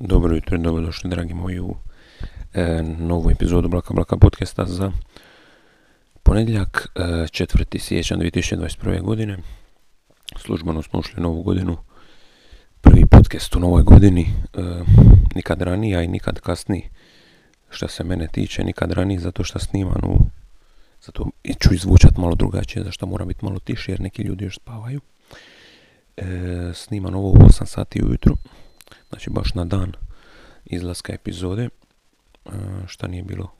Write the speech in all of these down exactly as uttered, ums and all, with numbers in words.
Dobro jutro i dobrodošli dragi moji u e, novu epizodu Blaka Blaka podcasta za ponedjeljak e, četvrti siječanj dvije tisuće dvadeset prve. godine. Službano smo ušli u novu godinu, prvi podcast u novoj godini, e, nikad ranije i nikad kasnije što se mene tiče, nikad ranije zato što snimam u, zato ću izvučat malo drugačije, zašto mora biti malo tiši jer neki ljudi još spavaju. E, snimam ovo u osam sati ujutro. Znači baš na dan izlaska epizode, šta nije bilo,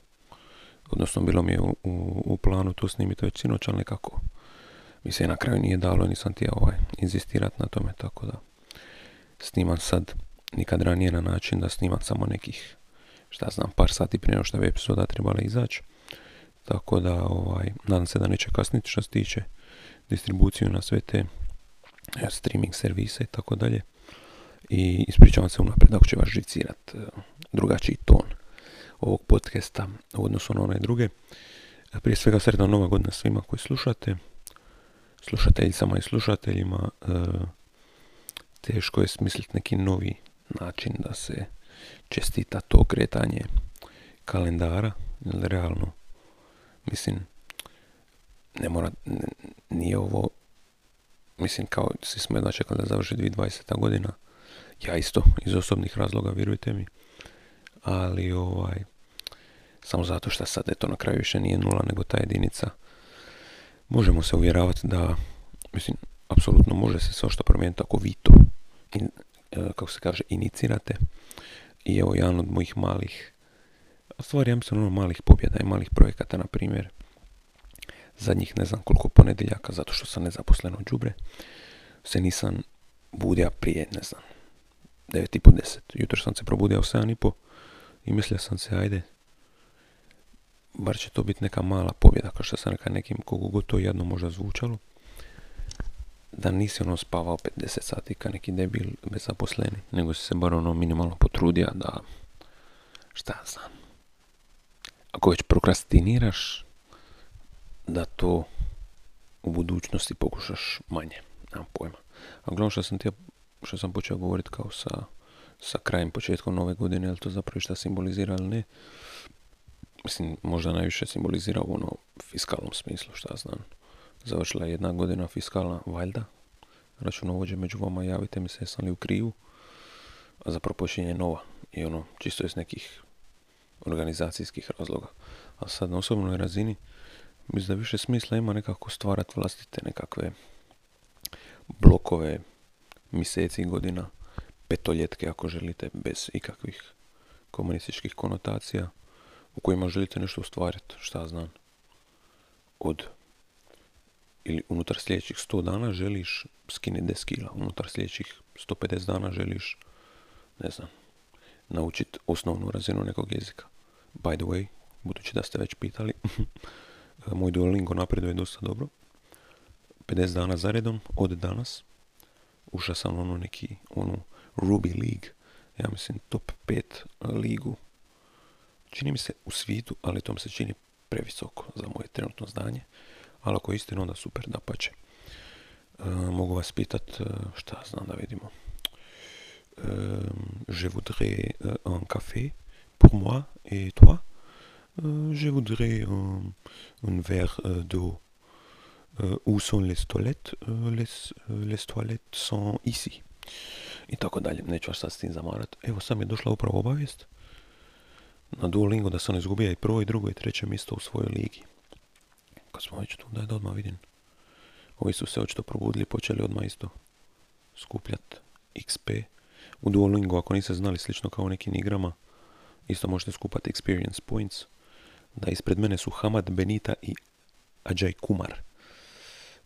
odnosno bilo mi je u, u, u planu to snimiti već sinoć, ali nekako mi se na kraju nije dalo, nisam tijel ovaj, inzistirati na tome, tako da snimam sad nikad ranije na način da snimam samo nekih, šta znam, par sati prije nego što bi epizoda trebala izaći, tako da ovaj, nadam se da neće kasniti što se tiče distribuciju na sve te streaming servise i tako dalje. I ispričavam se unaprijed ako će vas žicirati drugačiji ton ovog podcasta u odnosu na one druge. Prije svega sretna nova godina svima koji slušate, slušateljicama i slušateljima. Teško je smisliti neki novi način da se čestita to kretanje kalendara, jer realno, mislim, ne mora, nije ovo, mislim kao svi smo jedva čekali da završi dvije tisuće dvadeseta. godina. Ja isto, iz osobnih razloga, vjerujte mi, ali ovaj, samo zato što sad eto na kraju više nije nula nego ta jedinica. Možemo se uvjeravati da, mislim, apsolutno može se svašta promijeniti ako vi to, in, kako se kaže, inicirate. I evo jedan od mojih malih, stvari ja mislim ono malih pobjeda i malih projekata, na primjer, zadnjih ne znam koliko ponedjeljaka, zato što sam nezaposlen od đubre, se nisam budio prije, ne znam, devet i trideset. Jutro sam se probudio u sedam i trideset i mislio sam se, ajde, bar će to biti neka mala pobjeda, kao što sam rekao nekim, kogu god to jedno možda zvučalo, da nisi ono spavao pedeset sati kao neki debil bez zaposleni, nego si se bar ono minimalno potrudio da, šta znam, ako već prokrastiniraš, da to u budućnosti pokušaš manje, nemam pojma. A glavno što sam ti što sam počeo govoriti kao sa, sa krajem, početkom nove godine, je li to zapravo šta simbolizira ili ne? Mislim, možda najviše simbolizira u ono fiskalnom smislu, šta znam. Završila je jedna godina fiskalna, valjda. Računovođe među vama, javite mi se jesam li u krivu. A zapravo počinje nova i ono, čisto iz nekih organizacijskih razloga. A sad na osobnoj razini, mislim da više smisla ima nekako stvarati vlastite nekakve blokove, mjeseci, godina, petoljetke ako želite, bez ikakvih komunističkih konotacija, u kojima želite nešto ostvariti, šta znam, od ili unutar sljedećih sto dana želiš skiniti deset kila, unutar sljedećih sto pedeset dana želiš, ne znam, naučiti osnovnu razinu nekog jezika. By the way, budući da ste već pitali, moj Duolingo napreduje dosta dobro, pedeset dana za redom od danas. Ušao sam ono neki, onu Ruby League, ja mislim top pet ligu. Čini mi se u svijetu, ali to mi se čini previsoko za moje trenutno znanje. Ali ako je istina, onda super, dapače. E, mogu vas pitat, šta znam da vidimo. E, je voudrais un café pour moi et toi. E, je voudrais un, un verre d'eau. Uh, où sont les toilettes, uh, les, uh, les toilettes sont ici. I tako dalje, neću vas sad s tim zamarati. Evo sam je došla upravo obavijest na Duolingo da sam izgubio i prvo i drugo i treće mjesto u svojoj ligi. Kad smo već tu, daj da odmah vidim. Ovi su se očito probudili, počeli odmah isto skupljati iks pe. U Duolingo, ako niste znali, slično kao u nekim igrama, isto možete skupati experience points. Da, ispred mene su Hamad, Benita i Ajay Kumar.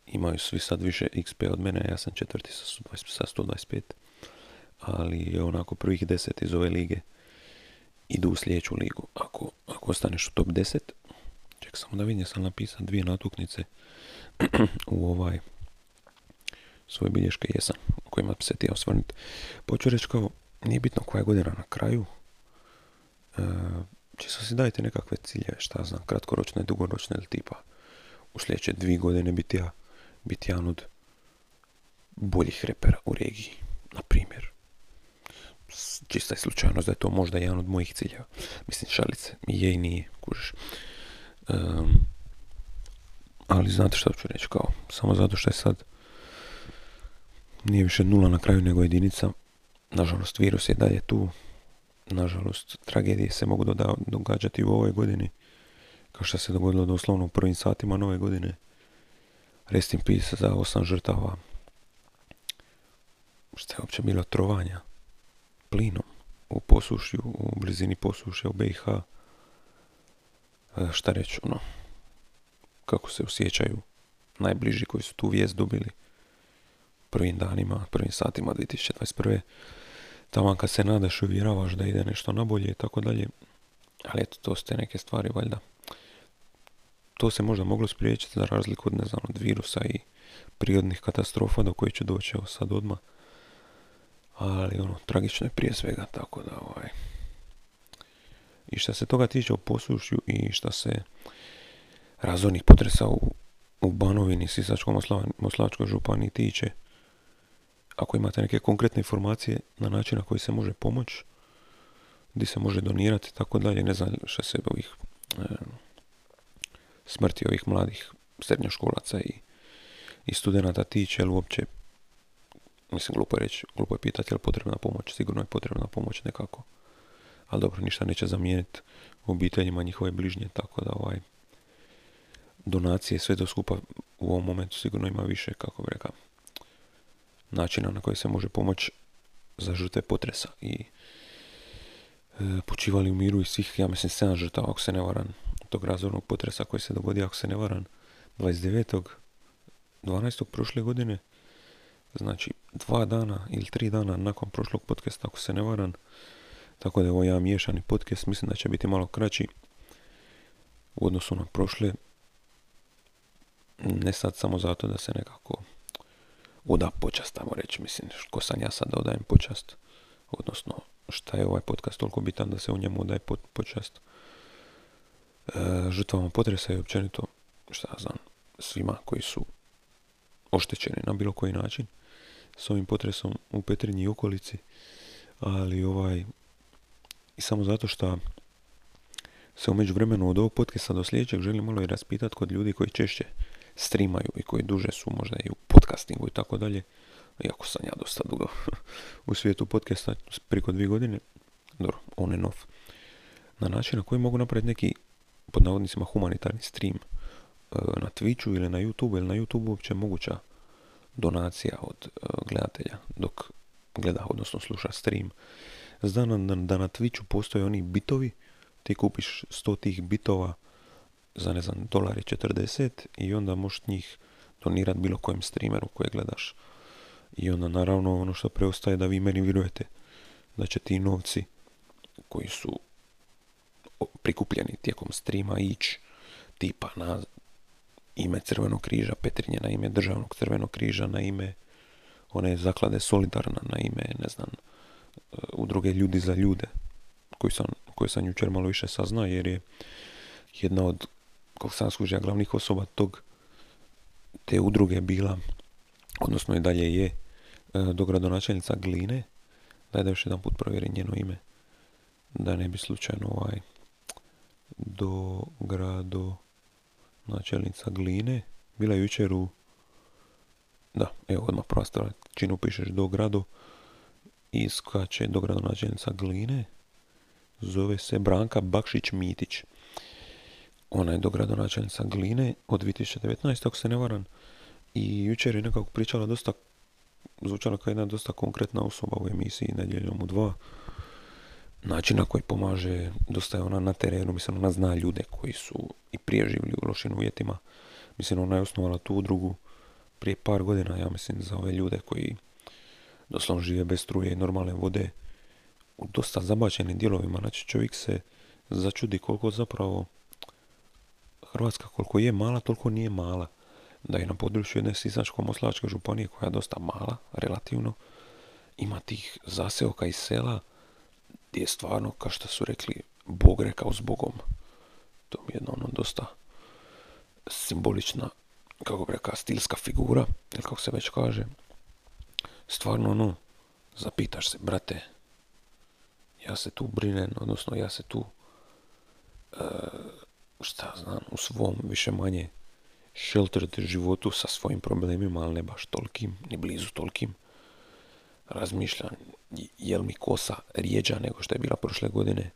Imaju svi sad više iks pe od mene, ja sam četvrti sa sto dvadeset pet, ali je onako prvih deset iz ove lige idu u sljedeću ligu. Ako, ako ostaneš u top deset, ček samo da vidim, ja sam napisao dvije natuknice u ovaj svoje bilješke, jesam, o kojima se ti ja osvrnuti. Poču reći kao, nije bitno koja je godina na kraju, e, čisto si dajte nekakve ciljeve, šta znam, kratkoročne, dugoročne ili tipa. U sljedeće dvije godine biti ja, biti jedan od boljih repera u regiji, na primjer. čista je slučajnost da je to možda jedan od mojih ciljeva. Mislim, šalice, je i nije, kužiš. Um, ali znate šta ću reći, kao, samo zato što je sad nije više nula na kraju nego jedinica. Nažalost, virus je dalje tu. Nažalost, tragedije se mogu doda- događati u ovoj godini, kao što se dogodilo doslovno u prvim satima nove godine. Rest in peace za osam žrtava. Što je uopće bilo trovanja plinom u posušju, u blizini posušja u B i H. E, šta reći, ono, kako se osjećaju najbliži koji su tu vijest dobili prvim danima, prvim satima dvije tisuće dvadeset prve. Tamo kad se nadaš i uvjeravaš da ide nešto nabolje i tako dalje. Ali eto, to su te neke stvari, valjda. To se možda moglo spriječiti za razliku od, ne znam, od virusa i prirodnih katastrofa do kojih će doći evo sad odmah. Ali ono, tragično je prije svega, tako da ovaj... I što se toga tiče u posušju i što se razornih potresa u, u Banovini, Sisačko-Moslavačkoj županiji tiče, ako imate neke konkretne informacije na način na koji se može pomoći, gdje se može donirati, tako dalje, ne znam što se ovih e, smrti ovih mladih srednjoškolaca i, i studenata tiče, ili uopće, mislim, glupo je reći, glupo je pitati, je li potrebna pomoć, sigurno je potrebna pomoć nekako, ali dobro, ništa neće zamijeniti obiteljima njihove bližnje, tako da ovaj, donacije, sve to skupa u ovom momentu sigurno ima više, kako bi rekao, načina na koji se može pomoći za žrtve potresa i e, počivali u miru i svih, ja mislim, sedam žrtava, ako se ne varam, tog razornog potresa koji se dogodio, ako se ne varam, dvadeset devetog dvanaestog prošle godine, znači dva dana ili tri dana nakon prošlog podcasta, ako se ne varam, tako da je ovo jedan miješani podcast, mislim da će biti malo kraći u odnosu na prošle, ne sad samo zato da se nekako oda počast, tamo reći, mislim, ko sam ja sad da odajem počast, odnosno šta je ovaj podcast toliko bitan da se u njemu odaje po, počast e, žrtvama potresa i općenito, šta ja znam, svima koji su oštećeni na bilo koji način s ovim potresom u Petrinji i okolici, ali ovaj, i samo zato što se u međuvremenu od ovog podcasta do sljedećeg želim malo i raspitati kod ljudi koji češće streamaju i koji duže su možda i u podcastingu i tako dalje, iako sam ja dosta dugo u svijetu podcasta, preko dvije godine, dobro, on and off, na način na koji mogu napraviti neki, pod navodnicima, humanitarni stream na Twitchu ili na YouTube, ili na YouTube uopće moguća donacija od gledatelja dok gleda, odnosno sluša stream. Znam da, da na Twitchu postoje oni bitovi, ti kupiš sto tih bitova za, ne znam, dolar i četrdeset i onda možeš njih donirati bilo kojem streameru koje gledaš. I onda naravno ono što preostaje da vi meni vjerujete da će ti novci koji su prikupljeni tijekom streama ići tipa na ime Crvenog križa Petrinje, na ime Državnog Crvenog križa, na ime one zaklade Solidarna, na ime, ne znam, udruge Ljudi za ljude, koju sam, koju sam jučer malo više saznao jer je jedna od, kako sam skužio, glavnih osoba tog, te udruge bila, odnosno i dalje je, dogradonačelnica Gline. Daj da još jedan put provjerim njeno ime, da ne bi slučajno ovaj, dogradonačelnica Gline, bila jučer u, da, evo odmah prva strana, čim upišeš dogrado, iskače dogradonačelnica Gline, zove se Branka Bakšić-Mitić. Ona je dogradonačelnica Gline od dvije tisuće devetnaeste ako se ne varam, i jučer je nekako pričala dosta, zvučala kao jedna dosta konkretna osoba u emisiji Nedjeljom u dva. Način na koji pomaže, dosta je ona na terenu, mislim ona zna ljude koji su i prije živjeli u lošim uvjetima. Mislim ona je osnovala tu udrugu prije par godina, ja mislim, za ove ljude koji doslovno žive bez struje i normalne vode u dosta zabačenim dijelovima. Znači čovjek se začudi koliko zapravo Hrvatska, koliko je mala, toliko nije mala. Da je na području jedne Sisačko-Moslavačke županije, koja je dosta mala, relativno, ima tih zaseoka i sela gdje je stvarno, kao što su rekli, Bog rekao s Bogom. To mi je jedna ono dosta simbolična, kako bi rekao, stilska figura, ili kako se već kaže. Stvarno ono, zapitaš se, brate, ja se tu brinem, odnosno ja se tu uh, šta znam, u svom više manje sheltered životu sa svojim problemima, ali ne baš tolkim, ni blizu tolkim, razmišljam jel mi kosa rijeđa nego što je bila prošle godine,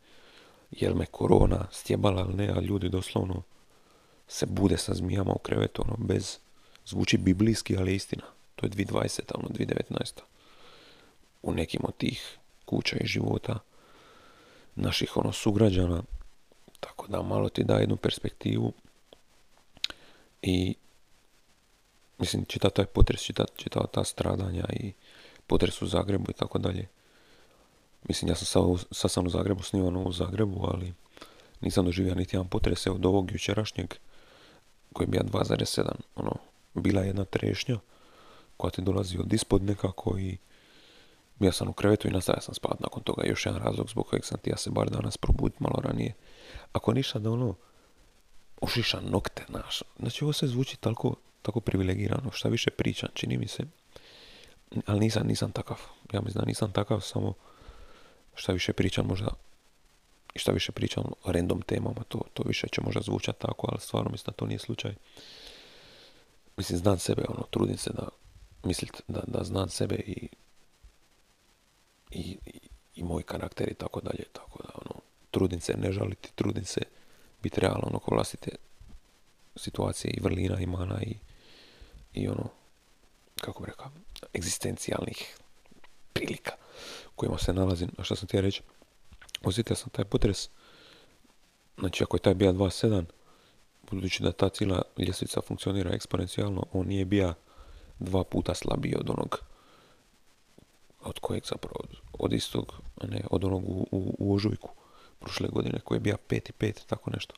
jel me korona stjebala ili ne, a ljudi doslovno se bude sa zmijama u krevetu, ono, bez, zvuči biblijski, ali je istina. To je dvije tisuće dvadeseta, ono, dvije tisuće devetnaesta. U nekim od tih kuća i života naših, ono, sugrađana, tako da malo ti da jednu perspektivu i, mislim, čita taj potres, čita, čita ta stradanja i potres u Zagrebu i tako dalje. Mislim, ja sam sad, sad sam u Zagrebu, snimam u Zagrebu, ali nisam doživio niti jedan potres, evo, od ovog jučerašnjeg, koji je bio dva zarez sedam, ono, bila jedna trešnja koja ti dolazi od ispod nekako i ja sam u krevetu i nastavio sam spavat nakon toga. Još jedan razlog zbog kojeg sam ti ja se bar danas probudit malo ranije. Ako ništa da ono, ušišam nokte, znaš. Znači ovo se zvuči tako, tako privilegirano, šta više pričam, čini mi se. Ali nisam, nisam takav. Ja mislim da nisam takav, samo šta više pričam možda i šta više pričam o random temama, to, to više će možda zvučati tako, ali stvarno mislim da to nije slučaj. Mislim, znam sebe, ono, trudim se da mislit da, da znam sebe i, i, i, i moj karakter i tako dalje, tako da, ono, trudim se ne žaliti, trudim se biti realan, ono, ko vlastite situacije i vrlina i mana i, i ono, kako bi rekao, egzistencijalnih prilika u kojima se nalazim. A šta sam ti ja reći? Osjetio sam taj potres, znači ako je taj bio dva zarez sedam, budući da ta cijela ljestvica funkcionira eksponencijalno, on nije bio dva puta slabiji od onog, od kojeg zapravo, od, od istog, ne, od onog u, u, u ožujku prošle godine, koji je bio pet i pet, tako nešto,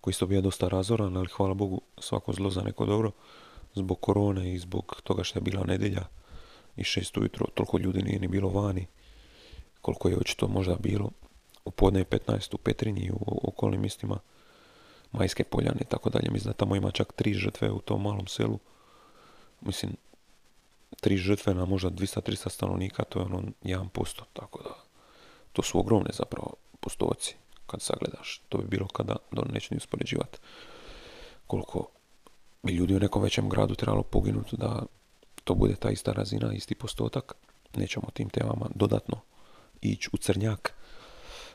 koji isto bio dosta razoran, ali hvala Bogu, svako zlo za neko dobro, zbog korone i zbog toga što je bila nedjelja i šest ujutro, toliko ljudi nije ni bilo vani, koliko je očito možda bilo u podne petnaest u Petrinji, u okolnim mjestima, Majske Poljane i tako dalje. Mislim da tamo ima čak tri žrtve u tom malom selu. Mislim, tri žrtve na možda dvjesto do tristo stanovnika, to je ono jedan posto, tako da to su ogromne zapravo postoci kad sagledaš. To bi bilo kada, da neću ni uspoređivati koliko bi ljudi u nekom većem gradu trebalo poginuti da to bude ta ista razina, isti postotak. Nećemo tim temama dodatno ići u crnjak,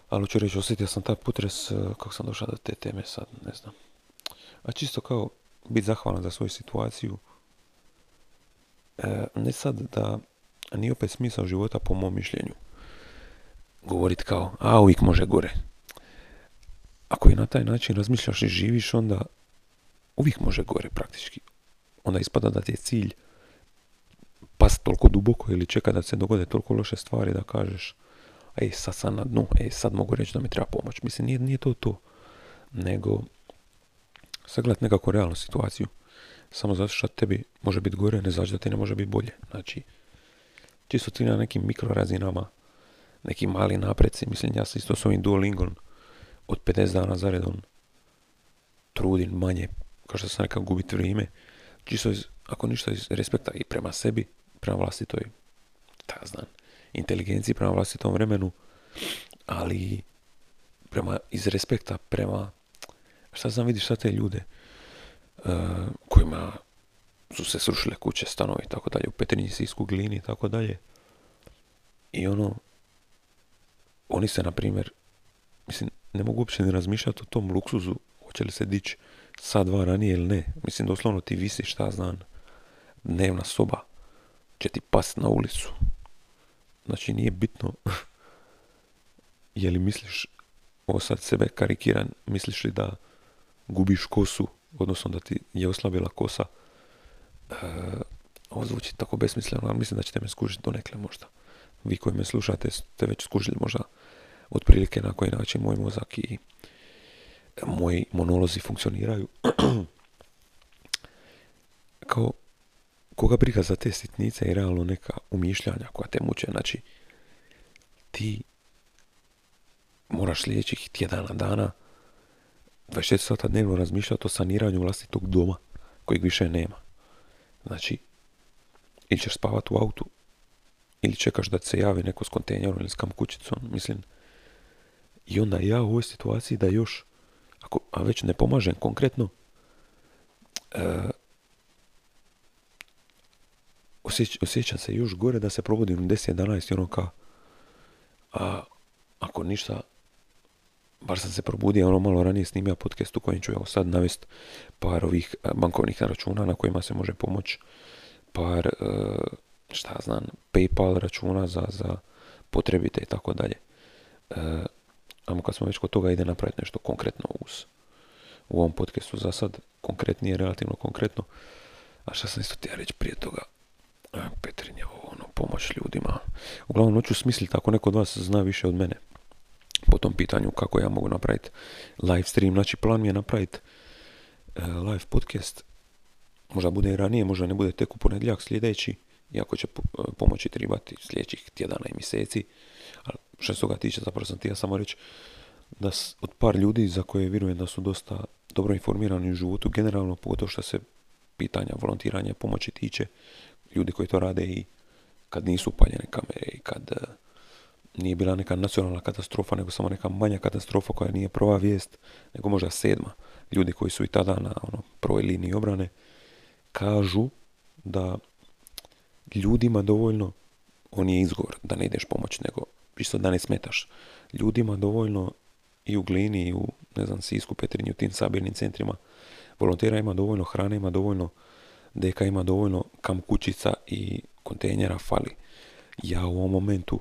ali ću reći, osjetio sam taj potres, kako sam došao do te teme sad, ne znam. A čisto kao biti zahvalan za svoju situaciju, e, ne sad da nije opet smisao života po mom mišljenju govorit kao, a uvijek može gore. Ako i na taj način razmišljaš i živiš, onda uvijek može gore praktički. Onda ispada da ti je cilj past toliko duboko ili čeka da se dogode toliko loše stvari da kažeš, ej, sad sam na dnu, ej, sad mogu reći da mi treba pomoć. Mislim, nije, nije to to, nego sagledati nekako realnu situaciju. Samo zato što tebi može biti gore, ne znači da ti ne može biti bolje. Znači, čisto ti na nekim mikrorazinama, neki mali napreci. Mislim, ja se isto s ovim Duolingom od pedeset dana zaredom trudim manje, kao što sam rekao, gubiti vrijeme. Čisto, iz, ako ništa, iz respekta i prema sebi, prema vlastitoj, ta znam, inteligenciji, prema vlastitom vremenu, ali prema, iz respekta prema, šta znam, vidiš šta te ljude uh, kojima su se srušile kuće, stanovi i tako dalje, u Petrinji, Sisku, Glini i tako dalje. I ono, oni se, na primjer, mislim, ne mogu uopće ne razmišljati o tom luksuzu, hoće li se dići sad dva ranije ili ne. Mislim, doslovno ti visi, šta znam, dnevna soba će ti past na ulicu. Znači, nije bitno je li misliš, ovo sad sebe karikiran, misliš li da gubiš kosu, odnosno da ti je oslabila kosa. E, ovo zvuči tako besmisleno, ali mislim da ćete me skužiti donekle možda. Vi koji me slušate ste već skužili možda otprilike na koji način moj mozak i moji monolozi funkcioniraju. Kao, koga briga za te sitnice i realno neka umišljanja koja te muče. Znači, ti moraš sljedećih tjedana dana dvadeset četiri sata dnevno razmišljati o saniranju vlastitog doma kojeg više nema. Znači, ili ćeš spavati u autu, ili čekaš da se javi neko s kontejnerom ili s kamkućicom. Mislim, I onda ja u ovoj situaciji da još, ako, a već ne pomažem konkretno, uh, osjeć, osjećam se još gore da se probudim u deset jedanaest i ono kao, a, ako ništa, bar sam se probudio, ono malo ranije snimio podcast u kojem ću evo sad navest par ovih bankovnih računa na kojima se može pomoći, par, uh, šta znam, PayPal računa za, za potrebite i tako dalje. Amo kad smo već kod toga, ide napraviti nešto konkretno uz. U ovom podcastu za sad, konkretnije, relativno konkretno. A šta sam isto htio reći prije toga? Petrinja, ono, pomoć ljudima. Uglavnom, hoću smisliti, ako neko od vas zna više od mene po tom pitanju kako ja mogu napraviti live stream. Znači, plan mi je napraviti live podcast. Možda bude i ranije, možda ne bude tek u ponedjeljak sljedeći. Iako će pomoći trebati sljedećih tjedana i mjeseci. Ali što se toga tiče, zapravo sam ti ja samo reći da od par ljudi za koje vjerujem da su dosta dobro informirani u životu, generalno, pogotovo što se pitanja volontiranja pomoći tiče, ljudi koji to rade i kad nisu upaljene kamere i kad uh, nije bila neka nacionalna katastrofa, nego samo neka manja katastrofa koja nije prva vijest, nego možda sedma. Ljudi koji su i tada na ono, prvoj liniji obrane, kažu da ljudima dovoljno, on je izgovor da ne ideš pomoć, nego isto da ne smetaš. Ljudima dovoljno i u Glini, i u, ne znam, Sisku, Petrinju, tim sabirnim centrima, volontera ima dovoljno, hrane ima dovoljno, deka ima dovoljno, kam kućica i kontejnera fali. Ja u ovom momentu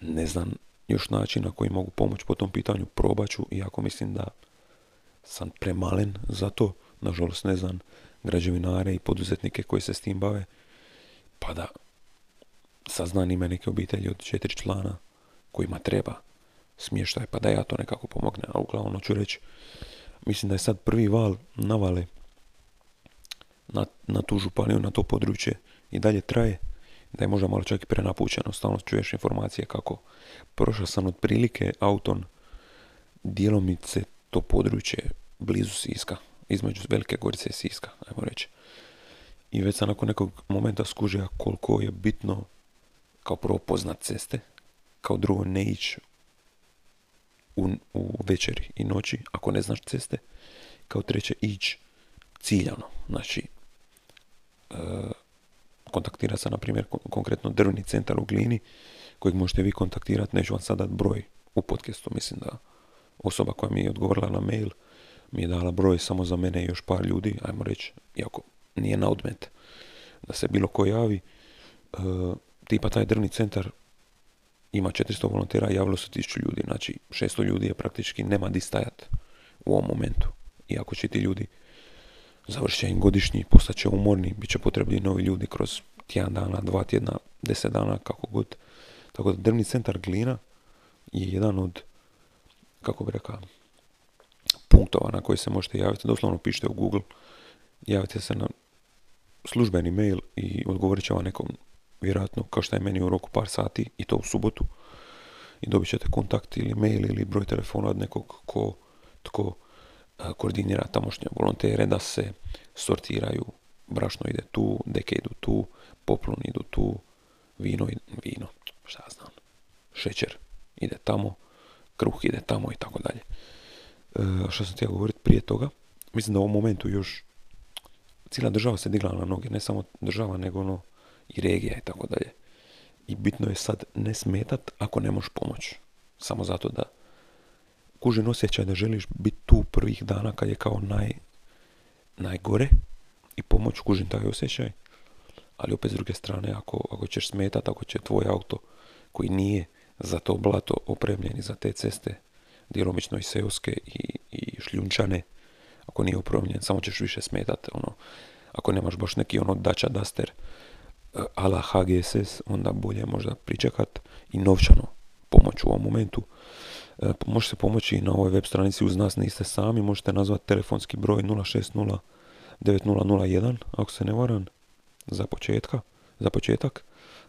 ne znam još način na koji mogu pomoći po tom pitanju, probaću, iako mislim da sam premalen za to, nažalost ne znam građevinare i poduzetnike koji se s tim bave, pa da saznan ime neke obitelji od četiri člana kojima treba smještaj, pa da ja to nekako pomogne. A uglavnom ću reći, mislim da je sad prvi val navale na, na tu županiju, na to područje i dalje traje, da je možda malo čak i prenapućeno, stalno čuješ informacije kako. Prošao sam otprilike autom dijelomice to područje blizu Siska, između Velike Gorice i Siska, ajmo reći. I već sam nakon nekog momenta skužio koliko je bitno, kao prvo, poznat ceste, kao drugo, ne ići u, u večeri i noći ako ne znaš ceste, kao treće, ići ciljano. Znači, e, kontaktira sam, na primjer, kon- konkretno drvni centar u Glini, kojeg možete vi kontaktirati, neću vam sad dati broj u podcastu, mislim da osoba koja mi je odgovorila na mail mi je dala broj samo za mene i još par ljudi, ajmo reći, iako nije na odmet da se bilo ko javi. E, tipa taj drvni centar ima četiristo volontera, javilo se tisuću ljudi, znači šesto ljudi je praktički nema di stajat u ovom momentu. Iako će ti ljudi završiti im godišnji, postat će umorni, bit će potrebni novi ljudi kroz tjedan dana, dva tjedna, deset dana, kako god. Tako da drvni centar Glina je jedan od, kako bi rekao, punktova na koji se možete javiti. Doslovno pišite u Google, javite se na službeni mail i odgovorit će vam nekom, vjerojatno kao što je meni, u roku par sati, i to u subotu, i dobit ćete kontakt ili mail ili broj telefona od nekog ko, tko a, koordinira tamošnje volontere da se sortiraju, brašno ide tu, deke idu tu, poplon idu tu, vino, vino, šta znam, šećer ide tamo, kruh ide tamo i tako dalje. Što sam ti ja govorit prije toga, mislim da u ovom momentu još cijela država se digla na noge, ne samo država, nego ono i regija i tako dalje. I bitno je sad ne smetat ako ne možeš pomoć. Samo zato da kužen osjećaj da želiš biti tu prvih dana kad je kao naj, najgore i pomoć, kužen taj osjećaj. Ali opet s druge strane, ako, ako ćeš smetat, ako će tvoj auto koji nije za to blato opremljen i za te ceste, djelomično i seoske i, i šljunčane, ako nije opremljen, samo ćeš više smetat. Ono, ako nemaš baš neki ono Dacia Duster ala H G S S, onda bolje možda pričekat i novčano pomoć u ovom momentu. E, možete pomoći na ovoj web stranici Uz nas niste sami, možete nazvati telefonski broj nula šest nula devet nula nula jedan, ako se ne varam, za, početka, za početak,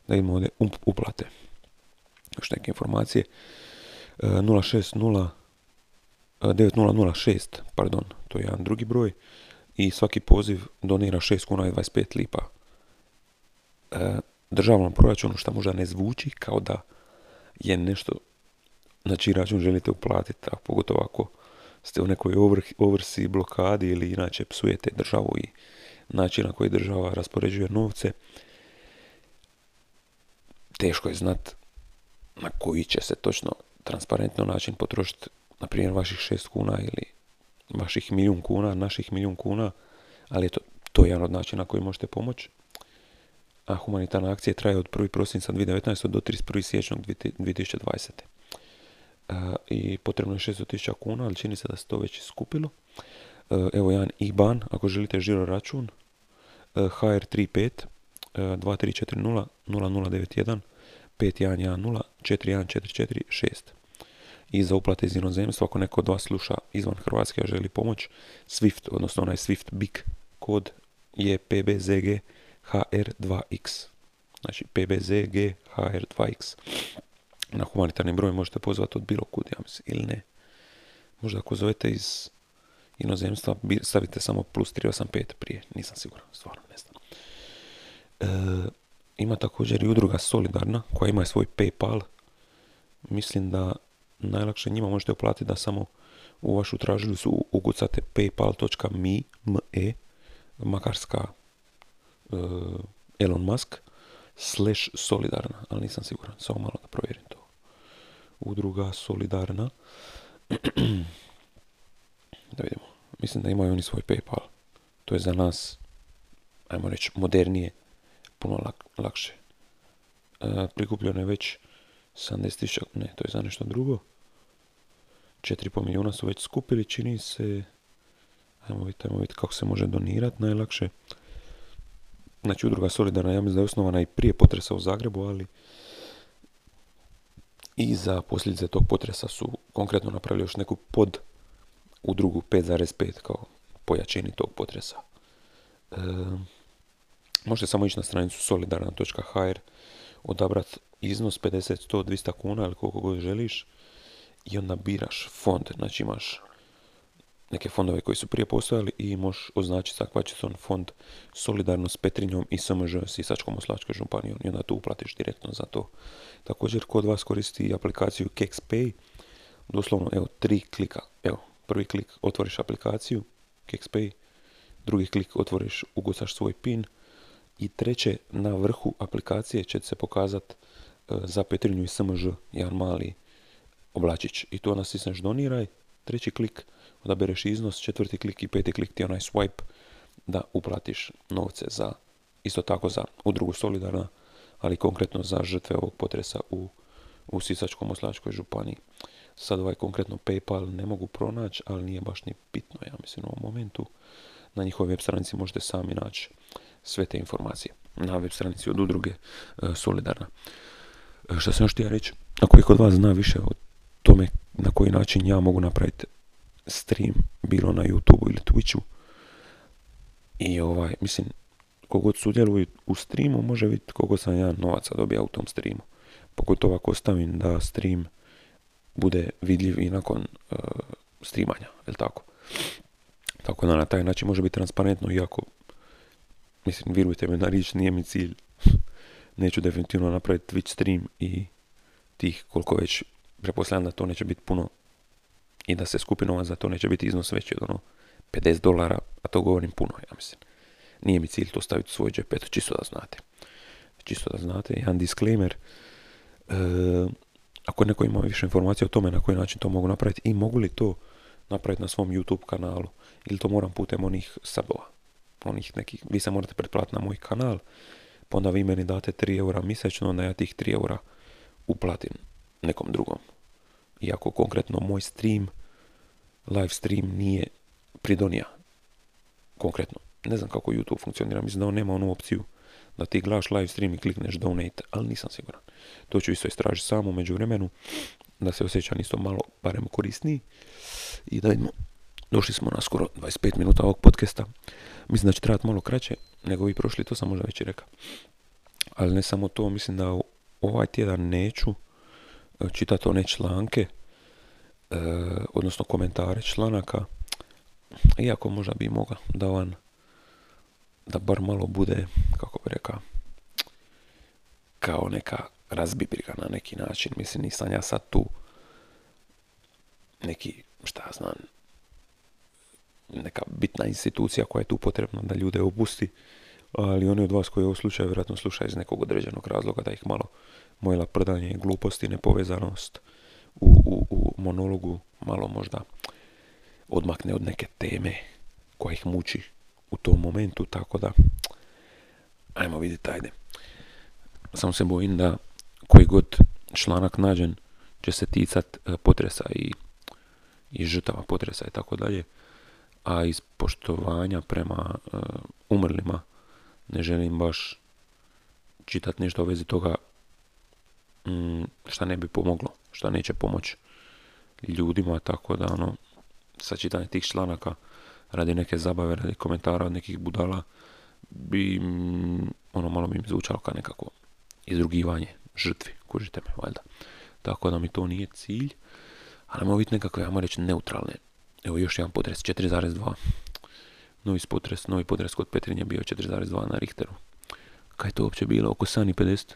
da imamo ovdje uplate. Još neke informacije. E, nula šest nula devet nula nula šest, pardon, to je jedan drugi broj, i svaki poziv donira šest kuna i dvadeset pet lipa državnom proračunu, što možda ne zvuči kao da je nešto na čiji račun želite uplatiti, a pogotovo ako ste u nekoj ovrsi, blokadi ili inače psujete državu i način na koji država raspoređuje novce. Teško je znat na koji će se točno transparentno način potrošiti, na primjer vaših šest kuna ili vaših milijun kuna, naših milijun kuna, ali to, to je jedan od načina na koji možete pomoći. A humanitarna akcija traje od prvog prosinca dvije tisuće devetnaeste. do trideset prvog siječnja dvije tisuće dvadesete. Uh, I potrebno je šesto tisuća kuna, ali čini se da se to već skupilo. Uh, evo jedan I B A N, ako želite žiro račun, uh, H R trideset pet uh, dvije tri četiri nula nula nula devet jedan pet jedan jedan nula četiri jedan četiri četiri šest. I za uplate iz inozemstva, ako neko od vas sluša izvan Hrvatske a želi pomoć, Swift, odnosno onaj Swift B I C kod je P B Z G H R dva X. Znači P B Z G H R dva X. Na humanitarni broj možete pozvati od bilo kud, ja mislim, ili ne. Možda ako zovete iz inozemstva, stavite samo plus tri osam pet prije, nisam siguran, stvarno ne znam. E, ima također i udruga Solidarna koja ima svoj PayPal. Mislim da najlakše njima možete uplatiti da samo u vašu tražilicu ugucate paypal.me me, makarska e, Elon Musk slash solidarna, ali nisam siguran, samo malo da provjerim to. Udruga Solidarna. Da vidimo, mislim da imaju oni svoj PayPal. To je za nas, ajmo reći, modernije, puno lak, lakše. E, prikupljeno je već sedamdeset tisuća, ne, to je za nešto drugo. četiri i pol milijuna su već skupili, čini se. Ajmo vidjeti, ajmo vidjeti kako se može donirati najlakše. Znači, udruga Solidarna, ja mislim da je osnovana i prije potresa u Zagrebu, ali i za posljedice tog potresa su konkretno napravili još neku pod udrugu pet zarez pet kao pojačini tog potresa. E, možete samo ići na stranicu solidarna.hr, odabrati iznos pedeset, sto, dvjesto kuna ili koliko god želiš i onda biraš fond. Znači imaš neke fondove koji su prije postojali i možeš označiti sakvačiton fond solidarno s Petrinjom i S M Ž Sisačko-moslavačke županije i onda tu uplatiš direktno za to. Također kod vas koristi aplikaciju KexPay, doslovno evo tri klika, evo prvi klik otvoriš aplikaciju KexPay, drugi klik otvoriš, ugucaš svoj PIN i treće na vrhu aplikacije će se pokazati e, za Petrinju i S M Ž jedan mali oblačić i tu onda stisneš doniraj, treći klik odabereš iznos, četvrti klik i peti klik ti onaj swipe da uplatiš novce za, isto tako za udrugu Solidarna, ali konkretno za žrtve ovog potresa u, u Sisačko-moslavačkoj županiji. Sad ovaj konkretno PayPal ne mogu pronaći, ali nije baš ni bitno, ja mislim, u ovom momentu. Na njihovoj web stranici možete sami naći sve te informacije. Na web stranici od udruge e, Solidarna. E, što sam još htio reći, ako ih od vas zna više o tome na koji način ja mogu napraviti stream, bilo na YouTubeu ili Twitchu, i ovaj, mislim, kogod sudjeluje u streamu može vidjeti koliko sam ja novaca dobija u tom streamu. Pogotovo ako ostavim da stream bude vidljiv i nakon e, streamanja, jel tako? Tako da na taj način može biti transparentno, iako, mislim, vjerujte me na riječ, nije mi cilj. Neću definitivno napraviti Twitch stream i tih koliko već, prepostavljam da to neće biti puno i da se skupi novac, za to neće biti iznos veći od ono pedeset dolara, a to govorim puno, ja mislim. Nije mi cilj to staviti u svoj džep, eto, čisto da znate. Čisto da znate, jedan disclaimer. E, ako neko ima više informacija o tome na koji način to mogu napraviti i mogu li to napraviti na svom YouTube kanalu, ili to moram putem onih subova, onih nekih, vi se morate pretplatiti na moj kanal, pa onda vi meni date tri eura mjesečno, onda ja tih tri eura uplatim nekom drugom. Iako konkretno moj stream, live stream nije pridonija. Konkretno, ne znam kako YouTube funkcionira, mislim da on nema onu opciju da ti gledaš live stream i klikneš donate, ali nisam siguran. To ću isto istražiti samo među vremenu, da se osjećam isto malo, barem korisniji. I da vidimo, došli smo na skoro dvadeset pet minuta ovog podcasta. Mislim da će trebati malo kraće nego vi prošli, to sam možda već i rekao. Ali ne samo to, mislim da ovaj tjedan neću čitati one članke, eh, odnosno komentare članaka, iako možda bi mogao da vam, da bar malo bude, kako bi rekao, kao neka razbibrika na neki način. Mislim, nisam ja sad tu neki, šta znam, neka bitna institucija koja je tu potrebna da ljude opusti, ali oni od vas koji je u slučaju vjerojatno slušaju iz nekog određenog razloga da ih malo moje laprdanje, gluposti, nepovezanost u, u, u monologu malo možda odmakne od neke teme koja ih muči u tom momentu, tako da ajmo vidjeti, ajde. Samo se bojim da koji god članak nađen će se ticat potresa i, i žrtava potresa i tako dalje, a iz poštovanja prema uh, umrlima ne želim baš čitat nešto u vezi toga mm, šta ne bi pomoglo, šta neće pomoći ljudima, tako da ono, sačitanje tih članaka radi neke zabave, radi komentara od nekih budala bi mm, ono malo bi mi zvučalo kao nekako izrugivanje žrtvi, kužite me valjda, tako da mi to nije cilj, ali mogu biti nekakve, ajmo reći, neutralne. Evo još jedan potres, četiri zarez dva. Novi potres, novi potres kod Petrinje bio četiri zarez dva na Richteru. Kaj je to uopće bilo? Oko sani pedeset?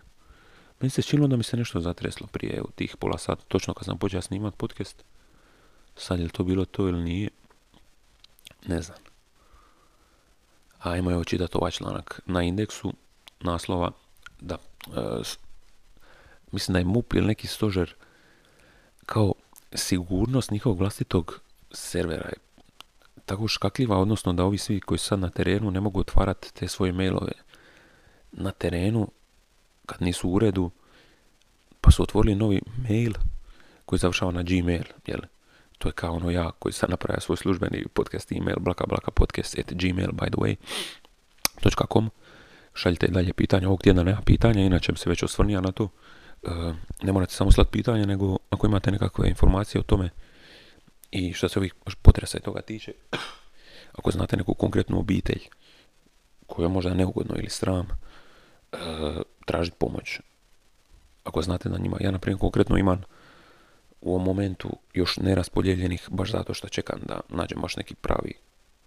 Meni se činilo da mi se nešto zatreslo prije, evo, tih pola sata, točno kad sam počeo snimat podcast. Sad je to bilo to ili nije? Ne znam. Ajmo evo čitati ovaj članak. Na Indeksu naslova da, e, mislim da je MUP ili neki stožer kao sigurnost njihovog vlastitog servera je tako škakljiva, odnosno da ovi svi koji su sad na terenu ne mogu otvarati te svoje mailove na terenu kad nisu u uredu, pa su otvorili novi mail koji završava na Gmail, jel? To je kao ono ja koji sam napravio svoj službeni podcast email blaka blaka podcast at gmail by the way dot com. Šaljite dalje pitanja, ovog tjedna nema pitanja, inače bi se već osvrnija na to. Ne morate samo slati pitanje, nego ako imate nekakve informacije o tome i što se ovih potresa i toga tiče, ako znate neku konkretnu obitelj koja je možda neugodno ili sram, tražiti pomoć. Ako znate da njima, ja na primjer konkretno imam u ovom momentu još neraspodijeljenih, baš zato što čekam da nađem baš neki pravi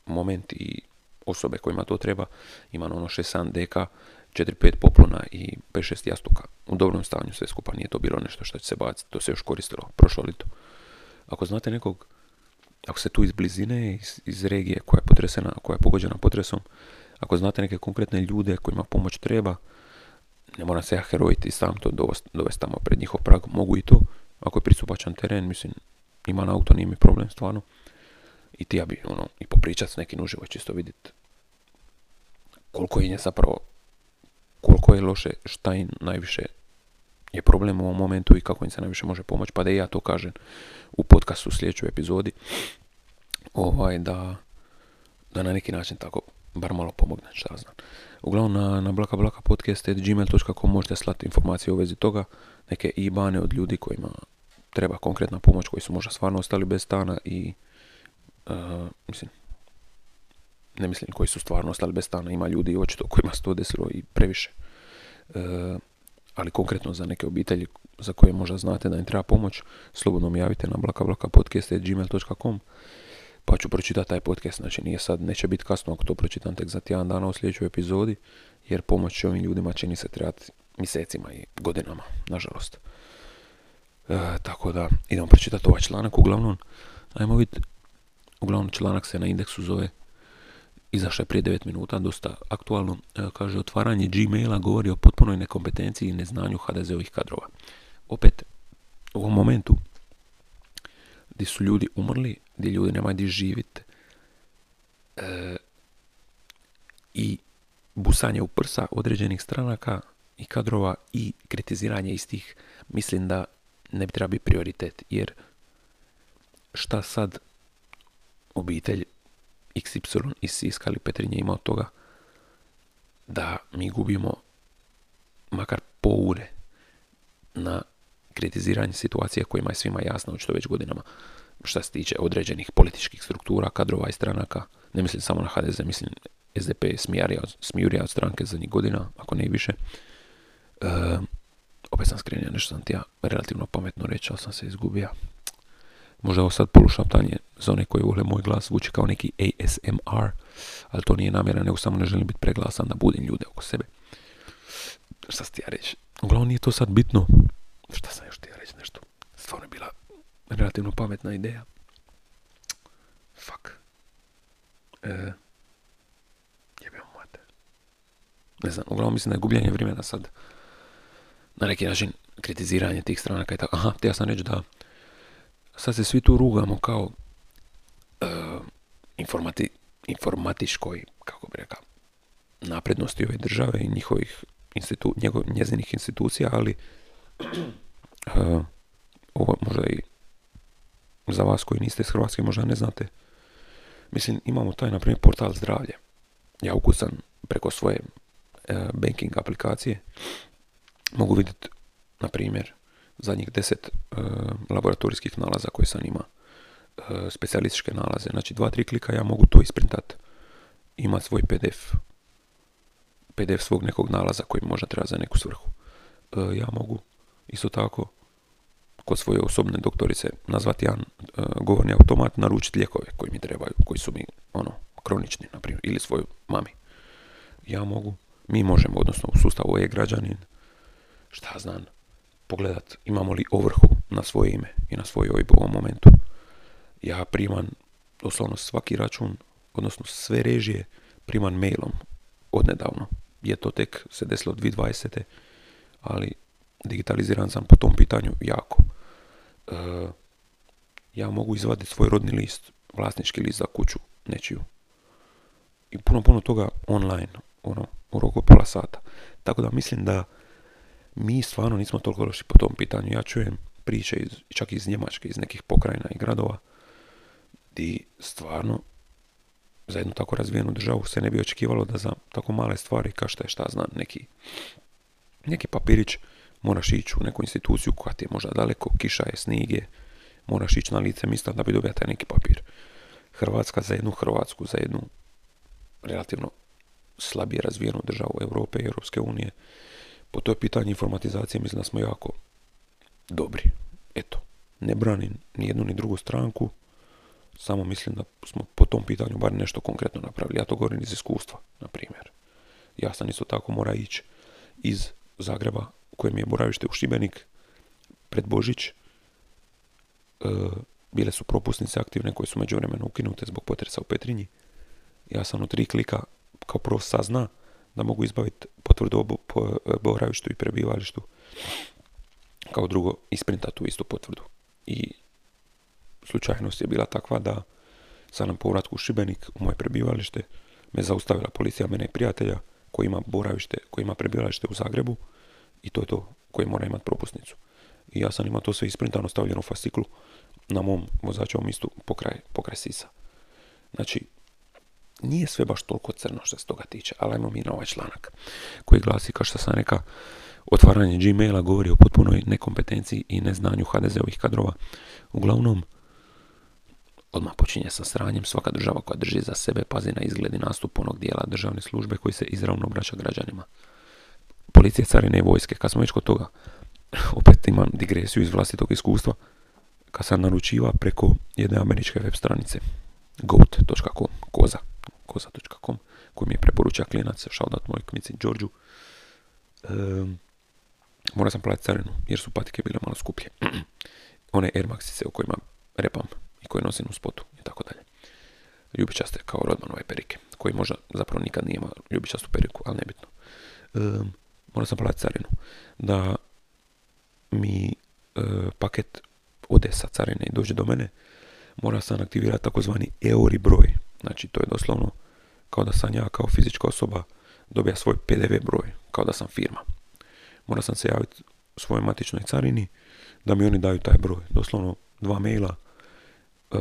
moment i osobe kojima to treba, imam ono šest sedam deka, četiri pet poplona i pet šest jastuka. U dobrom stanju sve skupa, nije to bilo nešto što će se baciti, to se još koristilo prošlo ljeto. Ako znate nekog, ako ste tu iz blizine, iz, iz regije koja je potresena, koja je pogođena potresom, ako znate neke konkretne ljude kojima pomoć treba, ne moram se ja herojiti i sam to dovesti tamo pred njihov prag, mogu i to, ako je pristupačan teren, mislim, ima na auto, nije mi problem stvarno. I ti ja bi, ono, i popričat s nekim uživo, čisto vidjeti koliko je zapravo, koliko je loše, šta im najviše je problem u ovom momentu i kako im se najviše može pomoći, pa da ja to kažem u podcastu u sljedećoj epizodi, ovaj, da, da na neki način tako bar malo pomogne, šta znam. Uglavnom na, na blaka blaka podcast at gmail dot com možete slati informacije u vezi toga, neke ibane od ljudi kojima treba konkretna pomoć, koji su možda stvarno ostali bez stana i Uh, mislim, ne mislim koji su stvarno ostali bez stana, ima ljudi očito kojima se to desilo i previše, uh, ali konkretno za neke obitelji za koje možda znate da im treba pomoć, slobodno mi javite na blaka blaka podcast at gmail dot com, pa ću pročitati taj podcast, znači nije sad, neće biti kasno ako to pročitam tek za tjedan dana u sljedećoj epizodi, jer pomoć će ovim ljudima čini se trebati mjesecima i godinama, nažalost. Uh, tako da idemo pročitati ovaj članak, uglavnom ajmo vidjeti. Uglavnom članak se na Indeksu zove, izašao je prije devet minuta, dosta aktualno, kaže otvaranje Gmaila govori o potpunoj nekompetenciji i neznanju ha de zeovih kadrova. Opet, u ovom momentu gdje su ljudi umrli, gdje ljudi nemaju gdje živjeti e, i busanje u prsa određenih stranaka i kadrova i kritiziranje istih, mislim da ne bi treba biti prioritet, jer šta sad obitelj iks ipsilon iz Siska ili Petrinje ima od toga da mi gubimo makar po ure na kritiziranje situacije kojima je svima jasno očito već godinama, što se tiče određenih političkih struktura, kadrova i stranaka, ne mislim samo na ha de ze, mislim es de pe je smijurija od stranke zadnjih godina, ako ne i više. E, opet sam skrenio, nešto sam ti ja relativno pametno reći, ali sam se izgubio. Možda ovo sad polušaptanje za one koji vole moj glas zvuči kao neki a es em er, ali to nije namjera, nego samo ne želim biti preglasan da budim ljude oko sebe. Šta sam ti ja reći? Uglavnom nije to sad bitno. Šta sam još ti ja reći nešto? Stvarno je bila relativno pametna ideja. Fuck. E, jebimo mater. Ne znam, uglavnom mislim da je gubljenje vremena sad na neki način kritiziranje tih stranaka i tako. Aha, htio sam reći da sad se svi tu rugamo kao e, informati, informatičkoj, kako bi rekao, naprednosti ove države i njihovih institu, njegov, njezinih institucija, ali e, ovo možda i za vas koji niste iz Hrvatske, možda ne znate. Mislim, imamo taj, na primjer, portal zdravlje. Ja ukucam preko svoje e, banking aplikacije. Mogu vidjeti, na primjer, zadnjih deset e, laboratorijskih nalaza koje sam ima. E, specijalističke nalaze. Znači, dva, tri klika ja mogu to isprintat. Ima svoj P D F. P D F svog nekog nalaza koji možda treba za neku svrhu. E, ja mogu isto tako kod svoje osobne doktorice nazvati jedan uh, govorni automat, naručiti lijekove koji mi trebaju, koji su mi ono kronični, na primjer, ili svojoj mami. Ja mogu, mi možemo, odnosno u sustavu e-građanin, šta znam, pogledat imamo li ovrhu na svoje ime i na svoj OIB u ovom momentu. Ja primam doslovno svaki račun, odnosno sve režije primam mailom odnedavno. Je to tek se desilo dvije tisuće dvadesete. Ali digitaliziran sam po tom pitanju jako. E, ja mogu izvaditi svoj rodni list, vlasnički list za kuću, nečiju. I puno, puno toga online, ono, u roku pola sata. Tako da mislim da mi stvarno nismo toliko loši po tom pitanju. Ja čujem priče iz, čak iz Njemačke, iz nekih pokrajina i gradova, di stvarno za jednu tako razvijenu državu se ne bi očekivalo da za tako male stvari, kao šta je šta znam, neki, neki papirić, moraš ići u neku instituciju koja ti je možda daleko, kiša je, snig je, moraš ići na lice mjesta da bi dobio taj neki papir. Hrvatska za jednu Hrvatsku, za jednu relativno slabije razvijenu državu Europe i Europske unije, po toj pitanju informatizacije mislim da smo jako dobri. Eto, ne branim ni jednu ni drugu stranku, samo mislim da smo po tom pitanju bar nešto konkretno napravili. Ja to govorim iz iskustva, na primjer. Ja sam isto tako mora ići iz Zagreba, kojem je boravište u Šibenik, pred Božić. E, bile su propusnice aktivne koje su međuvremeno ukinute zbog potresa u Petrinji. Ja sam u tri klika kao prvo sazna da mogu izbaviti potvrdu o boravištu i prebivalištu. Kao drugo, isprintat tu istu potvrdu. I slučajnost je bila takva da sam na povratku u Šibenik, u moje prebivalište, me zaustavila policija, mene i prijatelja koji ima boravište, koji ima prebivalište u Zagrebu. I to je to koje mora imati propusnicu. I ja sam imao to sve isprintano, stavljeno u fasciklu na mom vozačevom mistu pokraj, pokraj sisa. Znači, nije sve baš toliko crno što se toga tiče, ali ajmo mi na ovaj članak koji glasi, kao što sam rekao, otvaranje Gmaila govori o potpunoj nekompetenciji i neznanju H D Z-ovih kadrova. Uglavnom, odmah počinje sa sranjem, svaka država koja drži za sebe pazi na izgled i nastup onog dijela državne službe koji se izravno obraća građanima. Policije, carine i vojske, kad smo već kod toga, opet imam digresiju iz vlastitog iskustva, kad sam naručiva preko jedne američke web stranice, goat dot com, koza, koza dot com, koju mi je preporučio klinac, shoutout mojoj kmici Đorđu. E, morao sam platiti carinu, jer su patike bile malo skuplje. One Air Maxice o kojima repam i koje nosim u spotu i tako dalje. Ljubičaste kao Rodmanove perike, koji možda zapravo nikad nije imao ljubičastu periku, ali nebitno. E, Moram sam platiti carinu, da mi e, paket ode sa carine i dođe do mene, mora sam aktivirati takozvani euri broj. Znači, to je doslovno kao da sam ja kao fizička osoba dobija svoj P D V broj, kao da sam firma. Moram sam se javiti svojoj matičnoj carini, da mi oni daju taj broj. Doslovno dva maila, e,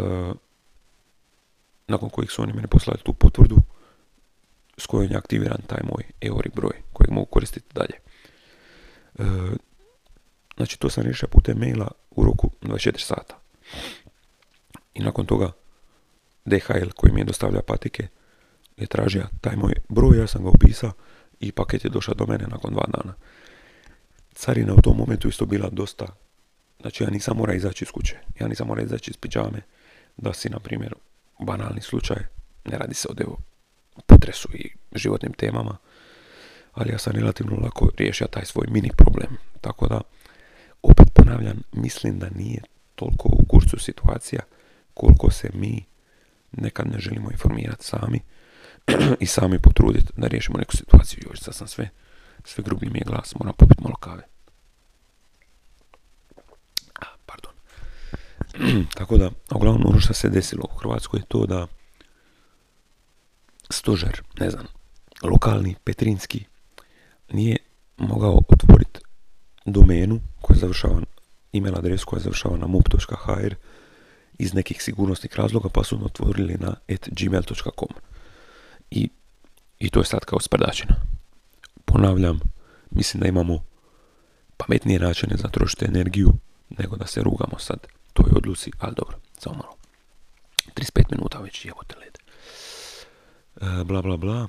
nakon kojih su oni mene poslali tu potvrdu, s kojom je aktiviran taj moj euri broj kojeg mogu koristiti dalje. E, znači, to sam riješio putem maila u roku dvadeset četiri sata. I nakon toga D H L koji mi je dostavlja patike je tražio taj moj broj, ja sam ga upisao i paket je došao do mene nakon dva dana. Carina u tom momentu isto bila dosta, znači ja nisam morao izaći iz kuće, ja nisam morao izaći iz piđame, da si, na primjer, banalni slučaj, ne radi se o devu potresu i životnim temama, ali ja sam relativno lako riješio taj svoj mini problem. Tako da, opet ponavljam, mislim da nije toliko u kurcu situacija koliko se mi nekad ne želimo informirati sami i sami potruditi da riješimo neku situaciju. Još sad sam sve, sve grublji mi je glas, moram popiti malo kave. Ah, pardon. Tako da, uglavnom ono što se desilo u Hrvatskoj je to da stožer, ne znam, lokalni, petrinski, nije mogao otvoriti domenu koja završava, email adresu koja završava na mup.hr iz nekih sigurnosnih razloga, pa su otvorili na et gmail točka com. I, I to je sad kao sprdačina. Ponavljam, mislim da imamo pametnije načine za trošiti energiju nego da se rugamo sad toj odluci, ali dobro, samo malo. trideset pet minuta već je te led. E, bla bla bla.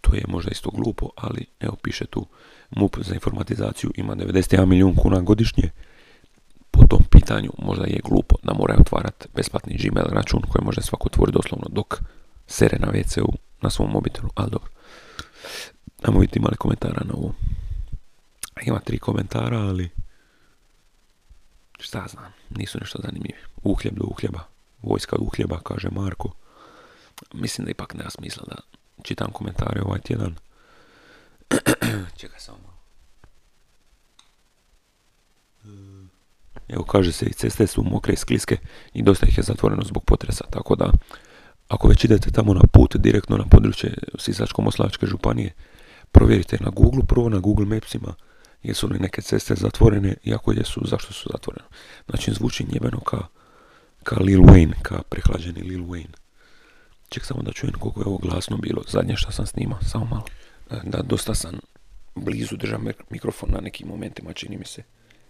To je možda isto glupo, ali evo piše tu MUP za informatizaciju ima devedeset jedan milijun kuna godišnje. Po tom pitanju možda je glupo da moraju otvarati besplatni Gmail račun koji može svako otvoriti doslovno dok sere na ve ce u na svom mobitelu, ali dobro. Ajmo vidjeti imali komentara na ovo. Ima tri komentara, ali šta znam, nisu nešto zanimljivi. Uhljeb do uhljeba, vojska do uhljeba, kaže Marko. Mislim da ipak nema smisla da čitam komentare ovaj tjedan. Čekaj samo. Evo kaže se i ceste su mokre i skliske i dosta ih je zatvoreno zbog potresa, tako da ako već idete tamo na put direktno na područje Sisačko-moslavačke županije, provjerite na Google, prvo na Google Mapsima jesu li neke ceste zatvorene i ako jesu, zašto su zatvorene. Znači zvuči njebeno ka, ka Lil Wayne, ka prehlađeni Lil Wayne. Ček samo da čujem koliko je ovo glasno bilo zadnje što sam snimao, samo malo. Da, dosta sam blizu držam mikrofon na nekim momentima, čini mi se.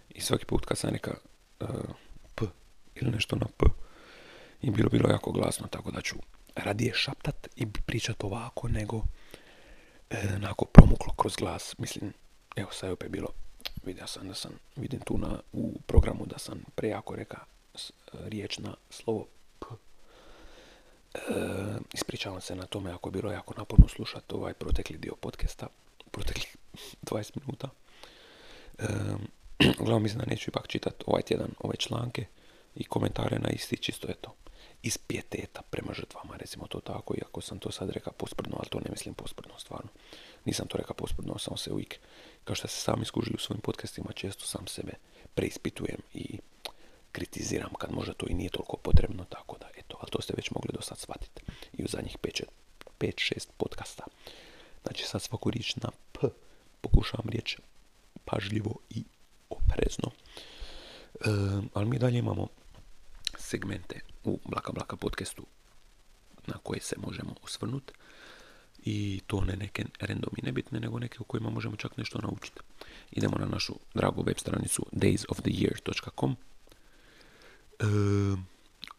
I svaki put kad sam neka uh, P ili nešto na P i bilo bilo jako glasno, tako da ću radije šaptat i pričat ovako nego uh, onako promuklo kroz glas. Mislim, evo sad je opet bilo, vidio sam da sam, vidim tu na, u programu da sam prejako reka s, riječ na slovo P. E, ispričavam se na tome ako je bilo jako naporno slušati ovaj protekli dio podcasta, proteklih dvadeset minuta. E, uglavnom mislim da neću ipak čitati ovaj tjedan ove članke i komentare na isti, čisto je to iz pijeteta prema žrtvama, recimo to tako, iako sam to sad rekao posprdno, ali to ne mislim posprdno, stvarno nisam to rekao posprdno, samo se uvijek kao što se sam iskužio u svojim podcastima često sam sebe preispitujem i kritiziram kad možda to i nije toliko potrebno, tako da eto, ali to ste već mogli do sad shvatiti i u zadnjih pet šest podcasta. Znači sad svaku riječ na P pokušavam riječ pažljivo i oprezno. E, ali mi dalje imamo segmente u Blaka Blaka podcastu na koje se možemo osvrnuti i to ne neke random i nebitne, nego neke u kojima možemo čak nešto naučiti. Idemo na našu dragu web stranicu days of the year točka com. E,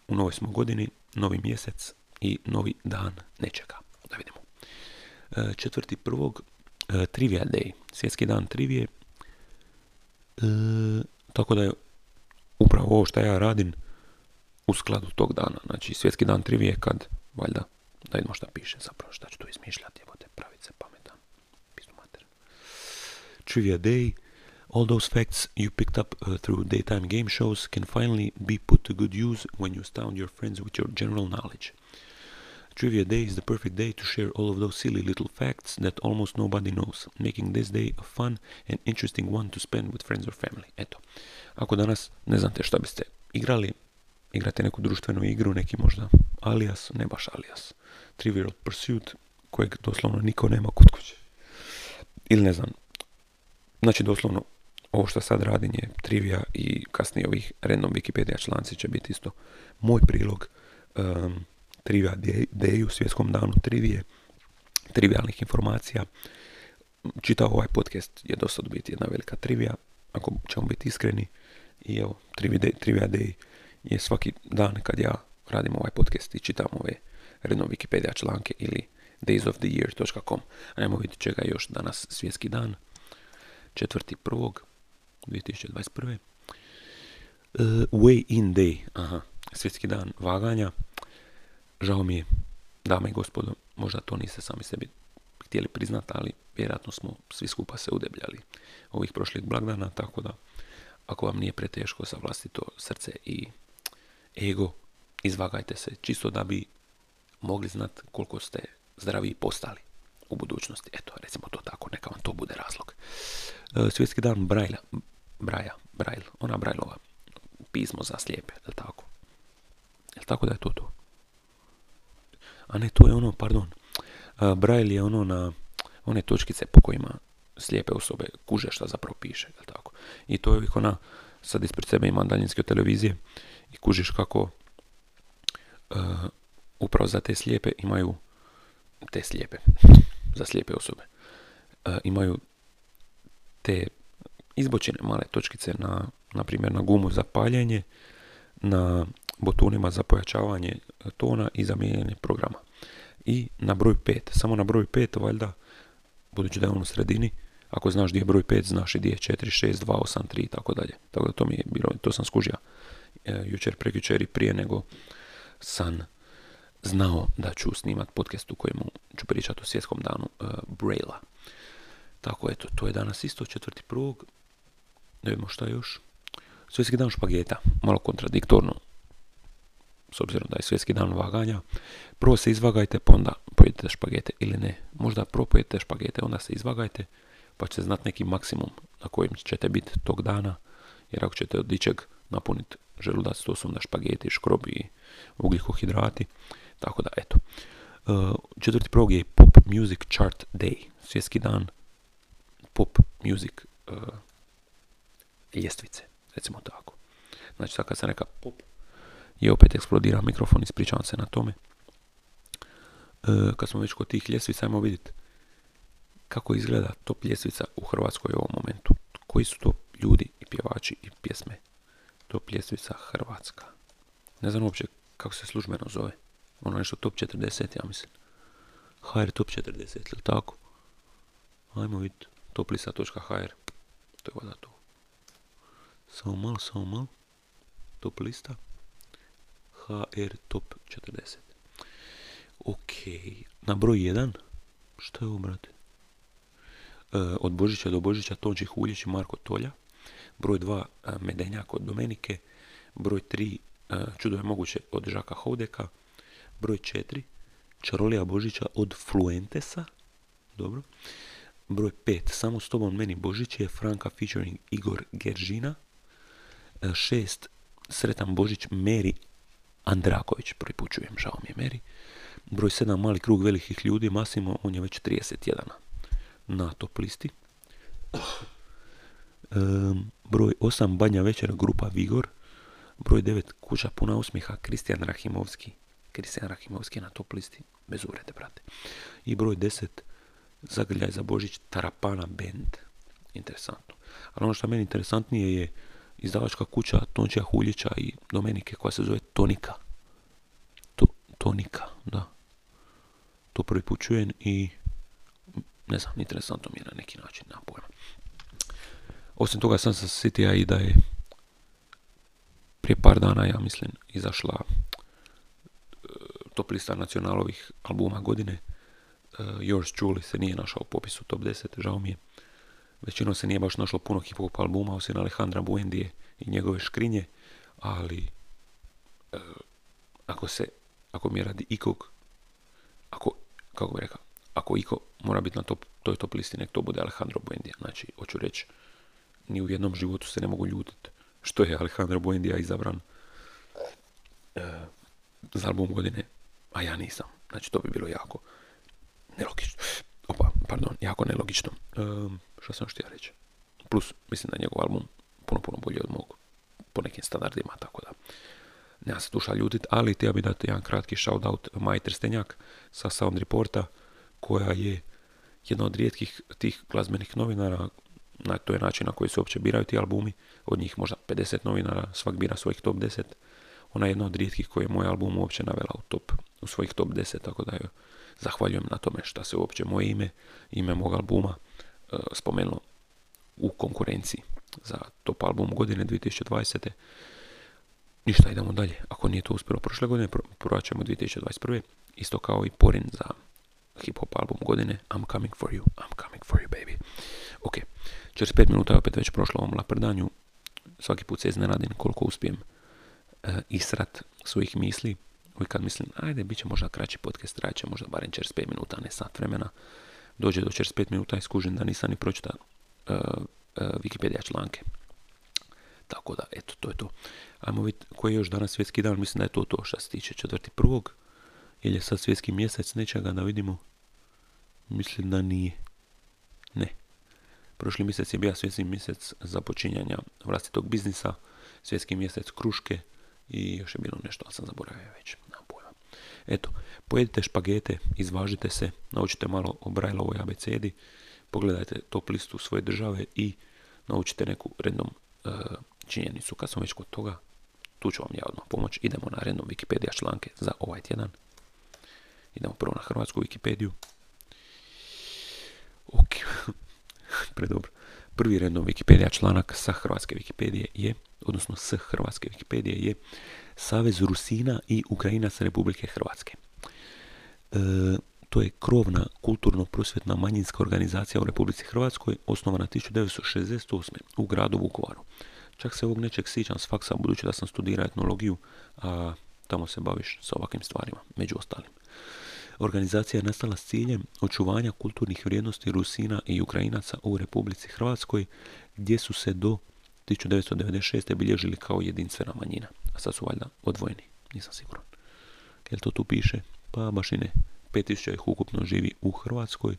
u novoj smo godini, novi mjesec i novi dan nečega. Da vidimo. E, četvrti prvog e, Trivia Day, svjetski dan trivije. E, tako da je upravo ovo što ja radim u skladu tog dana. Znači svjetski dan trivije kad, valjda, da idemo šta piše, zapravo šta ću tu izmišljati, evo te pravit se pametan. Pistu mater. Trivia Day. All those facts you picked up uh, through daytime game shows can finally be put to good use when you astound your friends with your general knowledge. Trivia Day is the perfect day to share all of those silly little facts that almost nobody knows, making this day a fun and interesting one to spend with friends or family. Eto, ako danas ne znate šta biste igrali, igrate neku društvenu igru, neki možda alias, ne baš alias, Trivial Pursuit, kojeg doslovno niko nema kod kuće. Ili ne znam, znači doslovno, ovo što sad radim je trivija i kasnije ovih random Wikipedia članci će biti isto moj prilog um, Trivia Day u svjetskom danu trivije, trivialnih informacija. Čitav ovaj podcast je do sad biti jedna velika trivija, ako ćemo biti iskreni. I evo, Trivia Day je svaki dan kad ja radim ovaj podcast i čitam ove random Wikipedia članke ili days of the year točka com. Ajmo vidjeti čega još danas svjetski dan. Četvrti prvog dvije tisuće dvadeset prve. Uh, Weigh in Day. Aha, svjetski dan vaganja. Žao mi je, dame i gospodo, možda to niste sami sebi htjeli priznati, ali vjerojatno smo svi skupa se udebljali ovih prošlih blagdana, tako da ako vam nije preteško sa vlastito srce i ego, izvagajte se čisto da bi mogli znati koliko ste zdravi postali u budućnosti. Eto, recimo to tako, neka vam to bude razlog. Svjetski dan Braila, Braja, Brail, ona Brailova, pismo za slijepe, je li tako? Je li tako da je to to? A ne, to je ono, pardon, Brail je ono na one točkice po kojima slijepe osobe kuže šta zapravo piše, je li tako? I to je uvijek ona, sad ispred sebe imam daljinske televizije i kužiš kako uh, upravo za te slijepe imaju te slijepe, za slijepe osobe, uh, imaju te izbočene male točkice na, na primjer, na gumu za paljenje, na butonima za pojačavanje tona i za mijenjanje programa. I na broj pet, samo na broj pet, valjda, budući da je on u sredini, ako znaš gdje je broj pet, znaš i gdje je četiri, šest, dva, osam, tri i tako dalje. Tako da to mi je bilo, to sam skužio e, jučer, prekjučer i prije nego sam znao da ću snimat podcast u kojemu ću pričati o svjetskom danu e, Braila. Tako eto, to je danas isto četvrti prvog. Da vidimo šta još. Svjetski dan špageta, malo kontradiktorno, s obzirom da je svjetski dan vaganja. Prvo se izvagajte, pa onda pojedite špagete ili ne. Možda prvo pojedite špagete, onda se izvagajte, pa ćete znati neki maksimum na kojem ćete biti tog dana. Jer ako ćete od ničeg napuniti želudac, to su onda špageti, škrobi i ugljikohidrati. Tako da, eto. Četvrti prvog je Pop Music Chart Day, svjetski dan pop music uh, ljestvice, recimo tako. Znači, sad kad sam rekao pop, je opet eksplodira mikrofon, ispričavam se na tome. Uh, kad smo već kod tih ljestvica, ajmo vidjeti kako izgleda top ljestvica u Hrvatskoj u ovom momentu. Koji su to ljudi i pjevači i pjesme? Top ljestvica Hrvatska. Ne znam uopće kako se službeno zove. Ono nešto top četrdeset, ja mislim. ha er top četrdeset, ili tako? Ajmo vidjeti. Toplista.hr, to je vada to. Samo malo, samo malo. Toplista. ha er top četrdeset. Ok, na broj jedan. Što je ovo, brate? E, od Božića do Božića, Tonči Huljić i Marko Tolja. Broj dva, Medenjak od Domenike. Broj tri, Čudo je moguće od Žaka Houdeka. Broj četiri, Čarolija Božića od Fluentesa. Dobro. Broj pet, Samo s tobom meni Božić je Franka featuring Igor Geržina. šest, Sretan Božić, Meri Andraković, pripučujem, žao mi je Meri. Broj sedam, Mali krug velikih ljudi, Massimo, on je već trideset jedan na top listi. Um, broj osam, Banja večer, grupa Vigor. Broj devet, Kuća puna osmiha, Kristijan Rahimovski. Kristijan Rahimovski je na top listi, bez uvrede, brate. I broj deset, Zagrljaj za Božić, Tarapana Band. Interesantno. Ali ono što meni interesantnije je izdavačka kuća Tončija Huljića i Domenike koja se zove Tonika. To, Tonika, da. To prvi put čujem i ne znam, interesantno mi je na neki način, nemam pojma. Osim toga sam se sjetio i da je prije par dana, ja mislim, izašla top lista nacionalovih albuma godine. Yours Truly se nije našao u popisu top deset, žao mi je. Većinom se nije baš našlo puno hip-hop albuma, osim Alejandra Buendije i njegove škrinje, ali e, ako se, ako mi radi ikog, ako, kako bi rekao, ako iko mora biti na top, toj top listi, nek to bude Alejandro Buendija. Znači, hoću reći, ni u jednom životu se ne mogu ljutiti što je Alejandro Buendija izabran e, za album godine, a ja nisam. Znači, to bi bilo jako nelogično. Opa, pardon, jako nelogično. Um, što sam štio reći? Plus, mislim da je njegov album puno, puno bolji od mog, po nekim standardima, tako da nema se duša ljutit, ali htio bi dati jedan kratki shoutout Maji Trstenjak sa Sound Reporta, koja je jedna od rijetkih tih glazbenih novinara, na to je način na koji se uopće biraju ti albumi, od njih možda pedeset novinara, svak bira svojih top deset, ona je jedna od rijetkih koji je moj album uopće navela u, top, u svojih top deset, tako da je zahvaljujem na tome što se uopće moje ime, ime mog albuma e, spomenulo u konkurenciji za top album godine dvije tisuće dvadesete. Ništa, idemo dalje. Ako nije to uspjelo prošle godine, provat ćemo dvije tisuće dvadeset prve. Isto kao i Porin za hip-hop album godine. I'm coming for you, I'm coming for you baby. Ok, čez pet minuta je opet već prošlo ovom laprdanju. svaki put se iznenadim koliko uspijem e, israt svojih misli. Uvijek kad mislim, ajde, bit će možda kraći podcast, trajat će možda barem čez pet minuta, ne sat vremena. Dođe do čez pet minuta i skužim da nisam ni pročita e, e, Wikipedia članke. Tako da, eto, to je to. Ajmo vidjeti koji je još danas svjetski dan, mislim da je to to što se tiče četvrti prvog. Ili je sad svjetski mjesec nečega, da vidimo. Mislim da nije. Ne. Prošli mjesec je bio svjetski mjesec započinjanja vlastitog biznisa, svjetski mjesec kruške i još je bilo nešto, ali sam zaboravio već. Nemam pojma. Eto, pojedite špagete, izvažite se, naučite malo o Brajlovoj abecedi, pogledajte top listu svoje države i naučite neku random uh, činjenicu. Kad sam već kod toga, tu ću vam ja odmah pomoć. Idemo na random Wikipedia članke za ovaj tjedan. Idemo prvo na hrvatsku Wikipediju. Ok, predobro. Prvi random Wikipedia članak sa hrvatske Wikipedije je, odnosno s hrvatske Wikipedije je Savez Rusina i Ukrajinaca Republike Hrvatske. E, to je krovna kulturno-prosvjetna manjinska organizacija u Republici Hrvatskoj, osnovana tisuću devetsto šezdeset osme u gradu Vukovaru. Čak se ovog nečeg sjećam s faksa, budući da sam studirao etnologiju, a tamo se baviš sa ovakvim stvarima, među ostalim. Organizacija je nastala s ciljem očuvanja kulturnih vrijednosti Rusina i Ukrajinaca u Republici Hrvatskoj, gdje su se do tisuću devetsto devedeset šeste bilježili kao jedinstvena manjina. A sad su valjda odvojeni, nisam siguran. Jel to tu piše? Pa baš i ne. pet tisuća ih ukupno živi u Hrvatskoj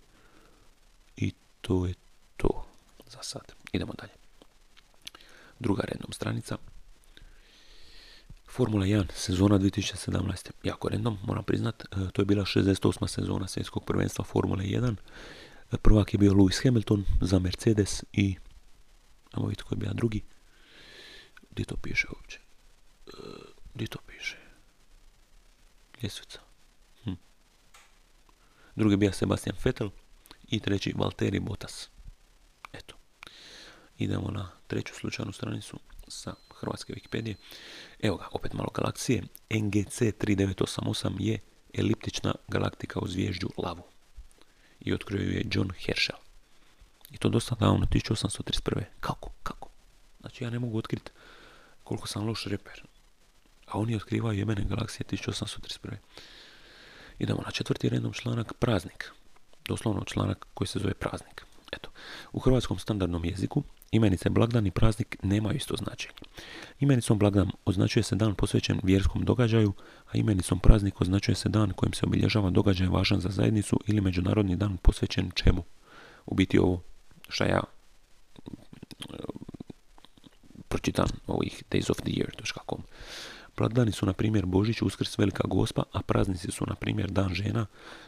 i to je to za sad. Idemo dalje. Druga random stranica. Formula jedan, sezona dvije tisuće sedamnaeste. Jako random, moram priznat. To je bila šezdeset osma sezona svjetskog prvenstva Formule jedan. Prvak je bio Lewis Hamilton za Mercedes i... Ajmo vidjeti koji je bio drugi. Gdje to piše uopće? Gdje to piše? Ljestvica. Hm. Drugi je bio Sebastian Vettel i treći Valtteri Bottas. Eto. Idemo na treću slučajnu stranicu sa hrvatske Wikipedije. Evo ga, opet malo galaksije. N G C tri devet osam osam je eliptična galaktika u zvježđu Lavu. I otkrio ju je John Herschel. I to dosta davno, tisuću osamsto trideset prve. Kako? Kako? Znači ja ne mogu otkriti koliko sam loš reper. A oni otkrivaju jebene galaksije tisuću osamsto trideset prve. Idemo na četvrti random članak, praznik. Doslovno članak koji se zove praznik. Eto, u hrvatskom standardnom jeziku imenice blagdan i praznik nemaju isto značenje. Imenicom blagdan označuje se dan posvećen vjerskom događaju, a imenicom praznik označuje se dan kojim se obilježava događaj važan za zajednicu ili međunarodni dan posvećen čemu. U biti ovo šta ja pročitam ovih days of the year dot com. Blagdani su na primjer Božić, Uskrs, Velika Gospa, a praznici su na primjer Dan žena,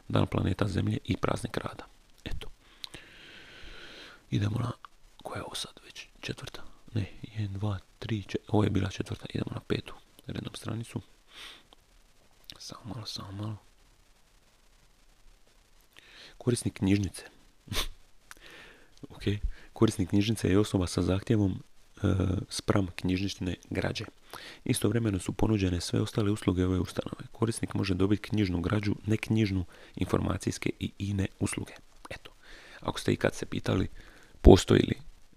Dan planeta Zemlje i Praznik rada. Eto. Idemo na, koja je ovo sad već, četvrta, ne, jedan, dva, tri, čet... ovo je bila četvrta, idemo na petu random stranicu. Samo malo, samo malo. Korisnik knjižnice. Ok, korisnik knjižnice je osoba sa zahtjevom e, spram knjižnične građe. Istovremeno su ponuđene sve ostale usluge ove ustanove. Korisnik može dobiti knjižnu građu, ne knjižnu, informacijske i ine usluge. Eto, ako ste ikad se pitali, postoji li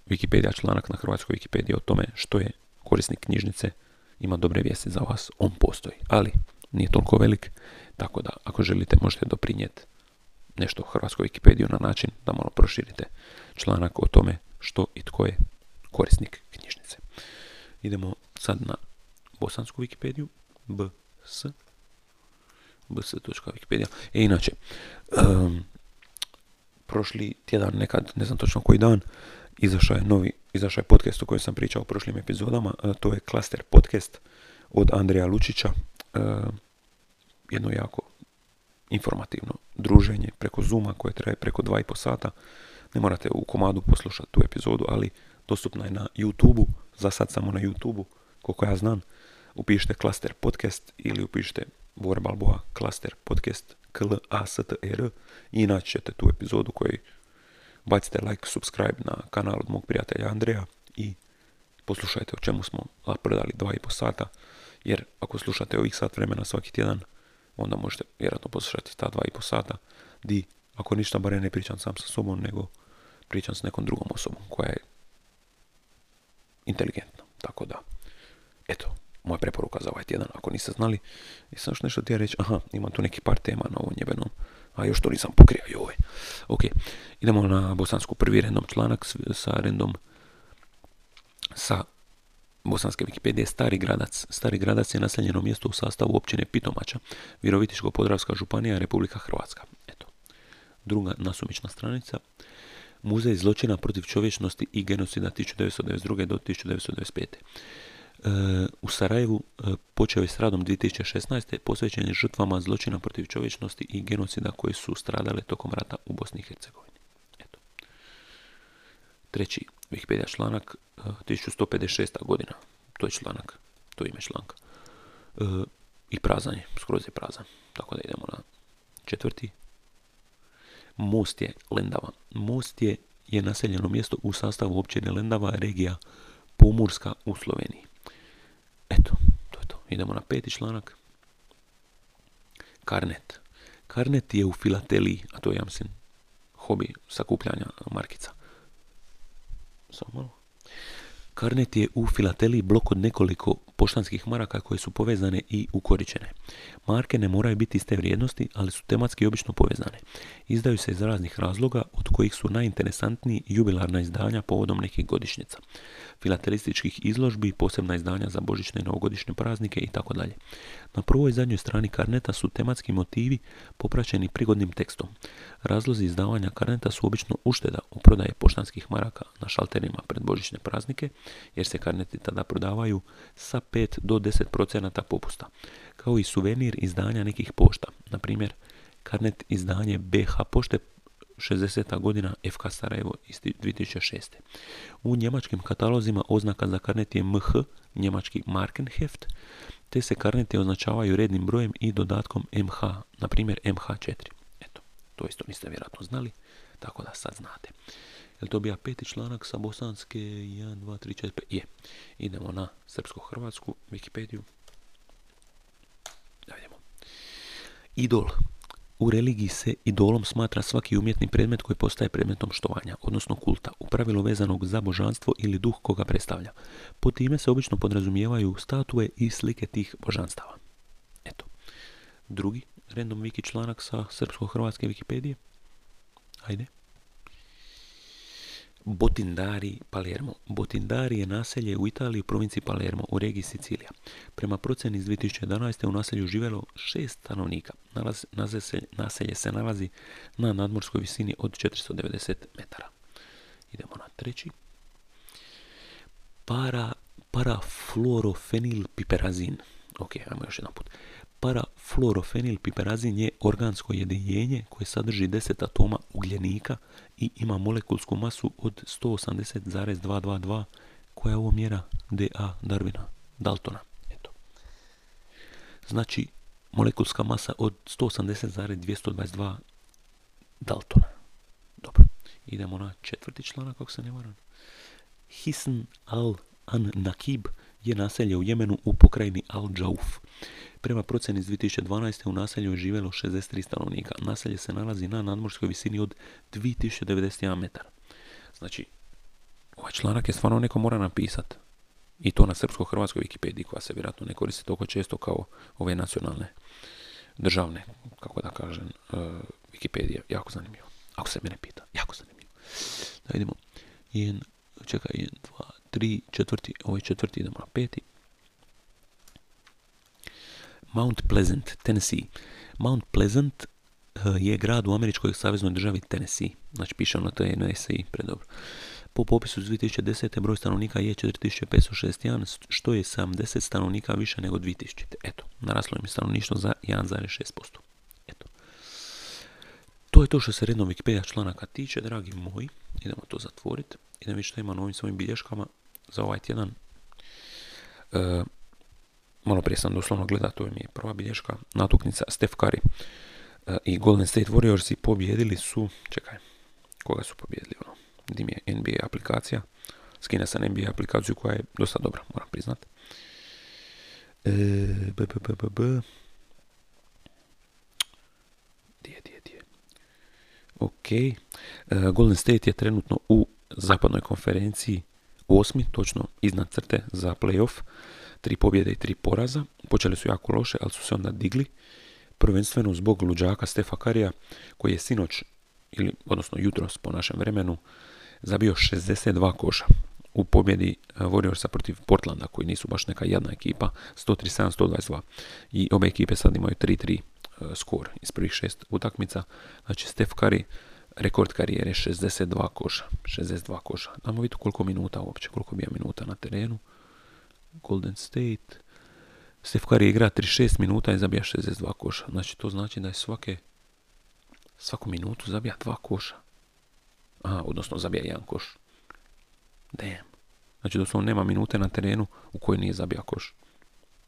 Wikipedia članak na hrvatskoj Wikipediji o tome što je korisnik knjižnice, ima dobre vijesti za vas, on postoji, ali nije toliko velik, tako da ako želite možete doprinijeti nešto u hrvatskoj Wikipediju na način da malo proširite članak o tome što i tko je korisnik knjižnice. Idemo sad na bosansku Wikipediju, bs, bs.wikipedia. E inače, um, prošli tjedan nekad, ne znam točno koji dan, izašao je novi, izašao je podcast o kojem sam pričao u prošlim epizodama, to je Klaster podcast od Andreja Lučića, jedno jako informativno druženje preko Zooma koje traje preko dva i pol sata. Ne morate u komadu poslušati tu epizodu, ali dostupna je na YouTube-u, za sad samo na YouTube-u, koliko ja znam. Upišite Klaster podcast ili upišite Bore Balboa Klaster podcast, K L A S T E R, i naći ćete tu epizodu koju bacite like, subscribe na kanal od mog prijatelja Andreja i poslušajte o čemu smo prodali dva i po sata, jer ako slušate ovih sat vremena svaki tjedan, onda možete vjerojatno poslušati ta dva i po sata, di ako ništa barem ne pričam sam sa sobom, nego pričam s nekom drugom osobom koja je inteligentna, Tako da, eto, moja preporuka za ovaj tjedan, ako niste znali. I sam još nešto ti ja reći, aha, imam tu neki par tema na ovom njebenom, a još to nisam pokrio, joj. Ok, idemo na bosansku prvi random članak sa random, sa bosanske Wikipedije. Stari Gradac. Stari Gradac je naseljeno mjesto u sastavu općine Pitomača, Virovitičko-Podravska županija, Republika Hrvatska. Eto, druga nasumična stranica. Muzej zločina protiv čovječnosti i genocida tisuću devetsto devedeset druge. do tisuću devetsto devedeset pete. Uh, u Sarajevu uh, počeo je s radom dvije tisuće šesnaeste. posvećen je žrtvama zločina protiv čovječnosti i genocida koje su stradale tokom rata u Bosni i Hercegovini. Eto. Treći Wikipedia članak, uh, tisuću sto pedeset šesta. godina. To je članak, to je ime članka. Uh, I prazan je, skroz je prazan. Tako da idemo na četvrti. Most je Lendava. Most je, je naseljeno mjesto u sastavu općine Lendava, regija Pomurska u Sloveniji. Eto, to je to. Idemo na peti članak. Karnet. Karnet je u filateliji, a to je, ja mislim, hobi sakupljanja markica. Samo malo. Karnet je u filateliji blok od nekoliko poštanskih maraka koje su povezane i ukoričene. Marke ne moraju biti iste vrijednosti, ali su tematski obično povezane. Izdaju se iz raznih razloga, od kojih su najinteresantniji jubilarna izdanja povodom nekih godišnjica, filatelističkih izložbi, posebna izdanja za božićne i novogodišnje praznike itd. Na prvoj i zadnjoj strani karneta su tematski motivi popraćeni prigodnim tekstom. Razlozi izdavanja karneta su obično ušteda u prodaje poštanskih maraka na šalterima pred božićne praznike, jer se karneti tada prodavaju sa pet do deset posto popusta, kao i suvenir izdanja nekih pošta, na primjer karnet izdanje B H pošte šezdeseta. godina, F K Sarajevo iz dvije tisuće šeste. U njemačkim katalozima oznaka za karnet je M H, njemački Markenheft, te se karneti označavaju rednim brojem i dodatkom M H, na primjer M H četiri. Eto, to isto niste vjerojatno znali, tako da sad znate. Jel to bija peti članak sa bosanske jedan, dva, tri, četiri, pet? Je. Idemo na srpsko-hrvatsku Wikipediju. Da vidimo. Idol. U religiji se idolom smatra svaki umjetni predmet koji postaje predmetom štovanja, odnosno kulta, u pravilu vezanog za božanstvo ili duh koga predstavlja. Po time se obično podrazumijevaju statue i slike tih božanstava. Eto. Drugi random wiki članak sa srpsko-hrvatske Wikipedije. Ajde. Botindari, Palermo. Botindari je naselje u Italiji, u provinciji Palermo, u regiji Sicilija. Prema procjeni iz dvije tisuće jedanaeste. u naselju živjelo šest stanovnika. Nalaz, naselje, naselje se nalazi na nadmorskoj visini od četiristo devedeset metara. Idemo na treći. Para, parafluorofenilpiperazin. Ok, ajmo još jedan put. Parafluorofenilpiperazin je organsko jedinjenje koje sadrži deset atoma ugljenika i ima molekulsku masu od sto osamdeset zarez dvjesto dvadeset dva, koja je ovo mjera D A Darwina, Daltona. Eto. Znači, molekulska masa od sto osamdeset zarez dvjesto dvadeset dva Daltona. Dobro, idemo na četvrti članak, ako se ne varam. Hisn al-an-Nakib je naselje u Jemenu u pokrajini Al-Džauf. Prema procjeni iz dvije tisuće dvanaeste. u naselju je živjelo šezdeset tri stanovnika. Naselje se nalazi na nadmorskoj visini od dvije tisuće devedeset jedan metara. Znači, ovaj članak je stvarno neko mora napisati. I to na srpsko-hrvatskoj Wikipediji, koja se vjerojatno ne koristi toliko često kao ove nacionalne, državne, kako da kažem, uh, Wikipedije. Jako zanimljivo. Ako se mene pita, jako zanimljivo. Da idemo. Jedan, čekaj, jedan, dva, tri, četvrti, ovaj četvrti, idemo na peti. Mount Pleasant, Tennessee. Mount Pleasant uh, je grad u američkoj saveznoj državi Tennessee. Znači piše ono T N S I, predobro. Po popisu dvije tisuće desete. broj stanovnika je četiri tisuće petsto šezdeset jedan, što je sedamdeset stanovnika više nego dvije tisuće. Eto, naraslo im je stanovništvo za jedan zarez šest posto. Eto. To je to što se redno Wikipedia članaka tiče, dragi moji. Idemo to zatvoriti. Idemo vidjeti što ima na ovim svojim bilješkama za ovaj tjedan. Uh, Malo prije sam doslovno gledao, to mi je prva bilješka, natuknica Steph Curry uh, i Golden State Warriors i pobjedili su, čekaj, koga su pobjedili, ono, gdje mi je N B A aplikacija, skine sam N B A aplikaciju koja je dosta dobra, moram priznat. E, b, b, b, b, b. Dje, dje, dje. Ok, uh, Golden State je trenutno u zapadnoj konferenciji osmi, točno iznad crte za playoff, tri pobjede i tri poraza. Počeli su jako loše, ali su se onda digli, prvenstveno zbog luđaka Stefa Curryja, koji je sinoć, ili odnosno jutros po našem vremenu, zabio šezdeset dva koša u pobjedi Warriorsa protiv Portlanda, koji nisu baš neka jadna ekipa, sto trideset sedam sto dvadeset dva. I obe ekipe sad imaju tri tri skor iz prvih šest utakmica. Znači Steph Curry, rekord karijere, šezdeset dva koša. šezdeset dva koša. Damo vidjeti koliko minuta uopće, koliko bi je minuta na terenu. Golden State. Steph Curry igra trideset šest minuta i zabija šezdeset dva koša. Znači to znači da je svake, svaku minutu zabija dva koša. Aha, odnosno zabija jedan koš. Damn. Znači doslovno nema minute na terenu u kojoj nije zabija koš.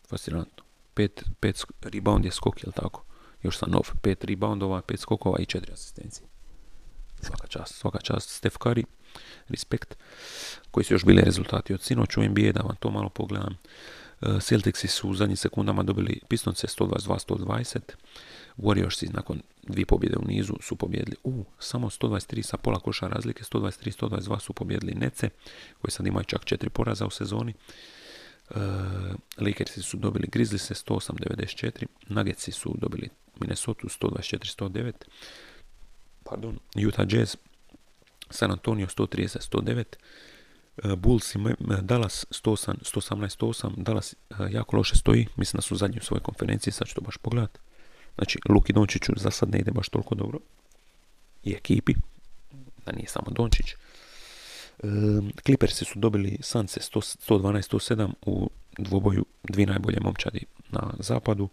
Fascinantno. Pet, pet rebound je skok, jel tako? Još sam nov. Pet reboundova, pet skokova i četiri asistencije. Svaka čast, svaka čast Steph Curry, respekt. Koji su još bili rezultati od sinoć u N B A, da vam to malo pogledam. Celticsi su u zadnjim sekundama dobili Pistonce sto dvadeset dva sto dvadeset. Warriorsi nakon dvije pobjede u nizu su pobjedili u samo sto dvadeset tri sa pola koša razlike, sto dvadeset tri sto dvadeset dva su pobjedili Nece, koji sad imaju čak četiri poraza u sezoni. Uh, Lakersi su dobili Grizzlyse sto osam devedeset četiri, Nuggetsi su dobili Minnesota sto dvadeset četiri sto devet, pardon, Utah Jazz, San Antonio sto trideset sto devet, uh, Bulls i Dallas sto osam sto osamnaest sto osam, Dallas uh, jako loše stoji, mislim da su zadnji u svojoj konferenciji, sad ću to baš pogledati. Znači, Luki Dončiću za sad ne ide baš toliko dobro. I ekipi. Da nije samo Dončić. E, Clippersi su dobili Sanse sto dvanaest sto sedam u dvoboju. Dvi najbolje momčadi na zapadu.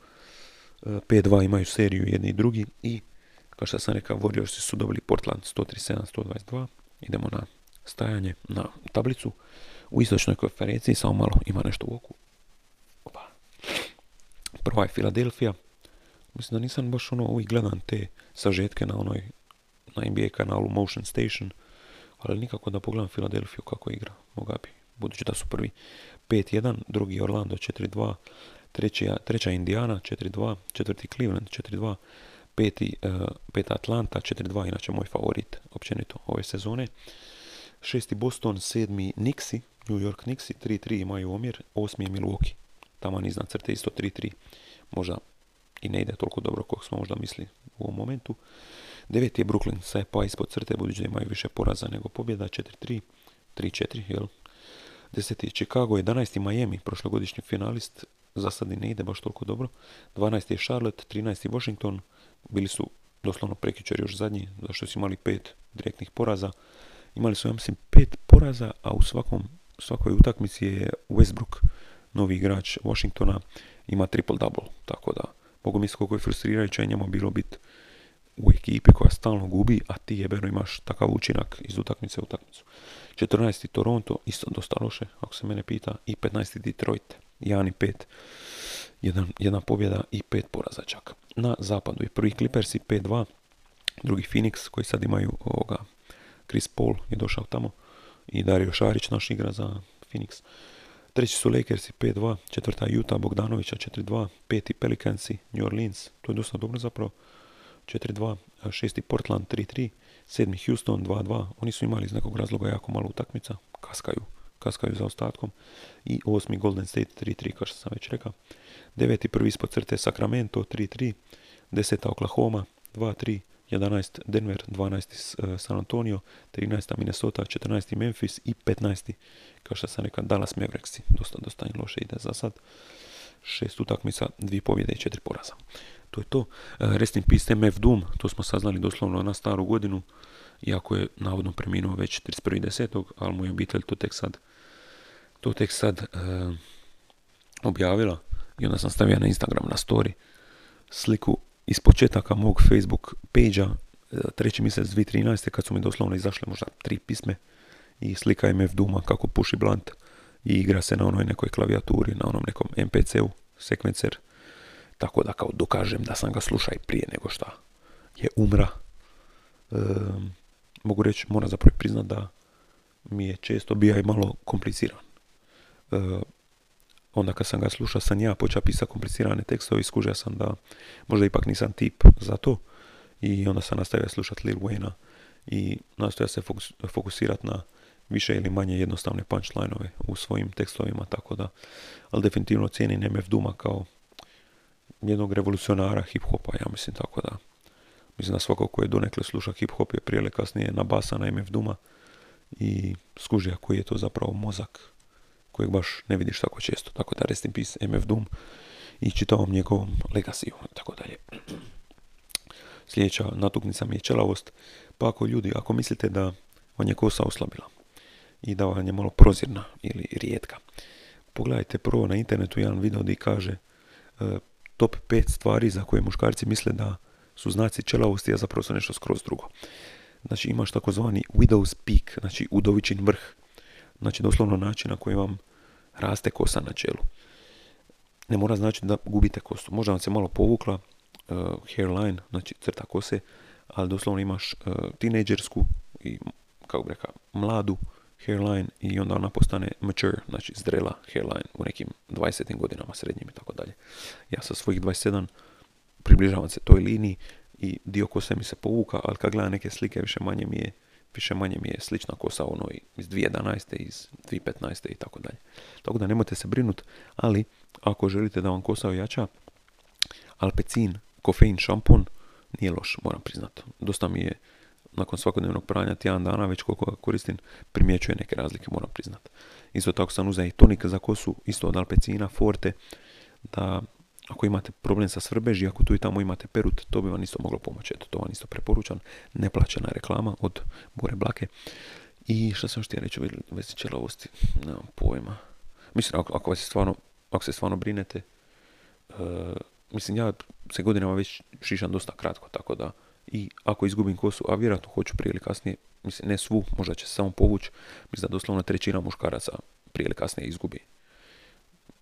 E, pet dva imaju seriju jedni i drugi. I, kao što sam rekao, Warriorsi su dobili Portland sto trideset sedam sto dvadeset dva. Idemo na stajanje, na tablicu. U istočnoj konferenciji, samo malo, ima nešto u oku. Opa. Prva je Filadelfija. Mislim da nisam baš ono, uvijek gledam te sažetke na onoj, na N B A kanalu Motion Station, ali nikako da pogledam Filadelfiju kako igra, moga bi, budući da su prvi pet jedan, drugi Orlando četiri dva, treća, treća Indiana četiri dva, četvrti Cleveland četiri dva, peti, uh, peta Atlanta četiri dva, inače moj favorit općenito ove sezone, šesti Boston, sedmi Knicksi, New York Knicksi tri tri imaju omjer, osmi je Milwaukee, taman iznad crte isto tri tri, možda i ne ide toliko dobro kako smo možda mislili u ovom momentu. Deveti je Brooklyn, sa je pa ispod crte, budući da imaju više poraza nego pobjeda, četiri tri, tri četiri, jel? Deseti je Chicago, jedanaesti Miami, prošlogodišnji finalist, za sad i ne ide baš toliko dobro. dvanaesti je Charlotte, trinaesti Washington, bili su doslovno prekjučer još zadnji, zašto su imali pet direktnih poraza. Imali su, ja mislim, pet poraza, a u svakom, svakoj utakmici je Westbrook, novi igrač Washingtona, ima triple-double, tako da mogu misliti koliko je frustrirajuće njemu bilo biti u ekipi koja stalno gubi, a ti jebeno imaš takav učinak iz utakmice u utakmicu. četrnaesti Toronto, isto dosta loše, ako se mene pita, i petnaesti Detroit, Jani pet, jedan, jedna pobjeda i pet poraza čak. Na zapadu je prvi Clippersi pet dva, drugi Phoenix koji sad imaju ovoga, Chris Paul je došao tamo i Dario Šarić, naš igra za Phoenix. Treći su Lakersi pet dva, četvrta Utah Bogdanovića četiri dva, peti Pelicansi New Orleans, to je dosta dobro zapravo, četiri dva, šesti Portland tri tri, sedmi Houston dva dva, oni su imali iz nekog razloga jako malo utakmica, kaskaju, kaskaju za ostatkom, i osmi Golden State tri tri, kao što sam već rekao, deveti prvi ispod crte Sacramento tri tri, deseta Oklahoma dva tri, jedanaesti Denver, dvanaesti San Antonio, trinaesti Minnesota, četrnaesti Memphis i petnaesti kao što sam rekao Dallas Mavericksi. Dosta, dosta im loše ide za sad. Šest utakmica, dvije pobjede i četiri poraza. To je to. Rest in peace M F Doom, to smo saznali doslovno na staru godinu, iako je navodno preminuo već trideset prvi desetog, ali mu je obitelj to tek sad, to tek sad uh, objavila i onda sam stavio na Instagram na story sliku iz početaka mog Facebook page-a, treći mjesec dvije tisuće trinaeste, kad su mi doslovno izašle možda tri pisme i slika M F Dooma kako puši blunt i igra se na onoj nekoj klavijaturi, na onom nekom M P C-u, sekvencer, tako da kao dokažem da sam ga slušao i prije nego šta je umra. E, mogu reći, moram zapravo priznat da mi je često bio i malo kompliciran. E, onda kad sam ga slušao, sam ja počeo pisati komplicirane tekstove i skužio sam da možda ipak nisam tip za to i onda sam nastavio slušati Lil Wayna i nastavio se fokusirati na više ili manje jednostavne punchline-ove u svojim tekstovima, tako da, ali definitivno cijenim M F Dooma kao jednog revolucionara hip-hopa, ja mislim, tako da, mislim da svako ko je donekle sluša hip-hop je prije ili kasnije nabasa na M F Dooma i skužija koji je to zapravo mozak kojeg baš ne vidiš tako često, tako da rest in peace M F Doom i čitavom njegovom legacy-u, tako dalje. Sljedeća natuknica mi je čelavost, pa ako ljudi, ako mislite da vam je kosa oslabila i da vam je malo prozirna ili rijetka, pogledajte prvo na internetu jedan video gdje kaže uh, top pet stvari za koje muškarci misle da su znaci čelavosti, a zapravo su nešto skroz drugo. Znači imaš takozvani widow's peak, znači udovičin vrh, znači doslovno način na koji vam raste kosa na čelu. Ne mora znači da gubite kosu, možda vam se malo povukla, Uh, hairline, znači crta kose, ali doslovno imaš uh, tinejdžersku i, kako bi rekao, mladu hairline i onda ona postane mature, znači zrela hairline u nekim dvadesetim godinama srednjim i tako dalje. Ja sa svojih dvadeset sedam približavam se toj liniji i dio kose mi se povuka, ali kad gledam neke slike više manje mi je, više manje mi je slična kosa ono iz dvije tisuće jedanaeste, iz dvije tisuće petnaeste i tako dalje. Tako da nemojte se brinuti, ali ako želite da vam kosa ojača, Alpecin kofein šampon nije loš, moram priznati. Dosta mi je, nakon svakodnevnog pranja, tjedan dana, već koliko ga koristim, primjećuje neke razlike, moram priznati. Isto tako sam uzeo i tonik za kosu, isto od Alpecina, Forte, da ako imate problem sa svrbeži, ako tu i tamo imate perut, to bi vam isto moglo pomoći. Eto, to vam isto preporučam. Neplaćena reklama od Bore Blake. I što sam htio reći o vezi čelavosti, nemam pojma. Mislim, ako, ako, se, stvarno, ako se stvarno brinete, uh, mislim, ja se godinama već šišam dosta kratko, tako da i ako izgubim kosu, a vjerojatno hoću prije ili kasnije, mislim, ne svu, možda će se samo povući, mislim da doslovno trećina muškaraca prije ili kasnije izgubi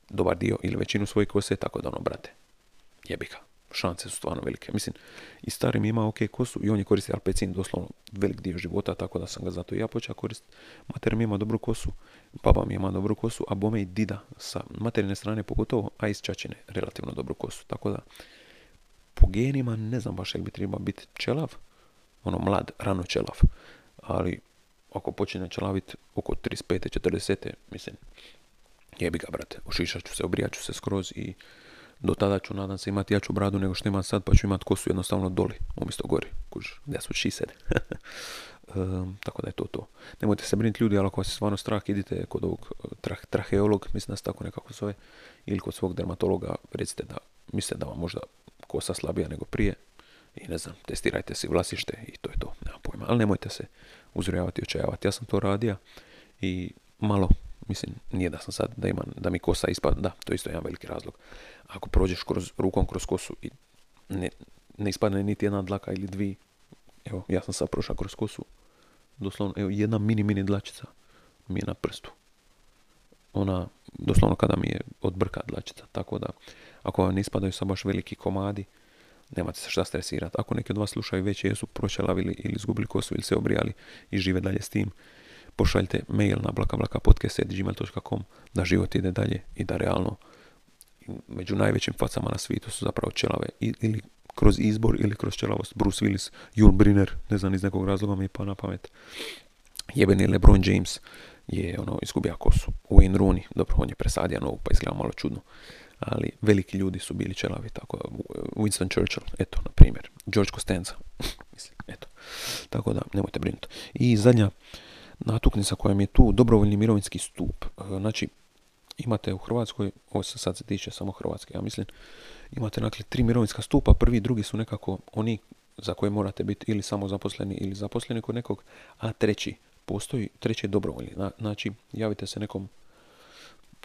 dobar dio ili većinu svoje kose, tako da ono, brate, jebika, šanse su stvarno velike. Mislim, i starim ima ok kosu i on je koristio Alpecin doslovno velik dio života, tako da sam ga zato i ja počeo koristiti. Mater mi ima dobru kosu, baba mi ima dobru kosu, a bome i dida sa materine strane pogotovo, a iz čačine relativno dobru kosu. Tako da, po genima ne znam baš jel bi treba biti čelav, ono mlad, rano čelav, ali ako počinje čelaviti oko trideset pete četrdeset, mislim, jebi ga brate, ošišat ću se, obrijat ću se skroz i do tada ću, nadam se, imati jaču bradu nego što imam sad, pa ću imati kosu jednostavno doli, umjesto gori, kuž, gdje su šisede. um, tako da je to to. Nemojte se brinuti ljudi, ali ako vas je stvarno strah, idite kod ovog trah, traheolog, mislim da se tako nekako zove, ili kod svog dermatologa, recite da misle da vam možda kosa slabija nego prije, i ne znam, testirajte si vlasište i to je to, nema pojma. Ali nemojte se uzrujavati i očajavati, ja sam to radio i malo, mislim, nije da sam sad, da imam, da mi kosa ispada, da, to je isto jedan veliki razlog. Ako prođeš kroz, rukom kroz kosu i ne, ne ispadne niti jedna dlaka ili dvi, evo, ja sam sad prošao kroz kosu, doslovno, evo, jedna mini, mini dlačica mi je na prstu. Ona, doslovno kada mi je odbrka dlačica, tako da, ako vam ne ispadaju sad baš veliki komadi, nemate se šta stresirati. Ako neki od vas slušaju već jesu pročelavili ili izgubili kosu ili se obrijali i žive dalje s tim, pošaljite mail na blaka blaka podcast at gmail dot com da život ide dalje i da realno među najvećim facama na svijetu su zapravo čelave ili kroz izbor ili kroz čelavost. Bruce Willis, Yul Brynner, ne znam iz nekog razloga mi je pa na pamet. Jebeni LeBron James je ono izgubio kosu. Wayne Rooney, dobro, on je presadio novu pa izgleda malo čudno. Ali veliki ljudi su bili čelavi, tako Winston Churchill, eto, na primjer. George Costanza, mislim, eto. Tako da, nemojte brinuti. I zadnja natuknica koja mi je tu, dobrovoljni mirovinski stup. Znači, imate u Hrvatskoj, ovo se sad se tiče samo Hrvatske, ja mislim, imate dakle tri mirovinska stupa, prvi i drugi su nekako oni za koje morate biti ili samo zaposleni ili zaposleni kod nekog, a treći postoji, treći je dobrovoljni. Znači, javite se nekom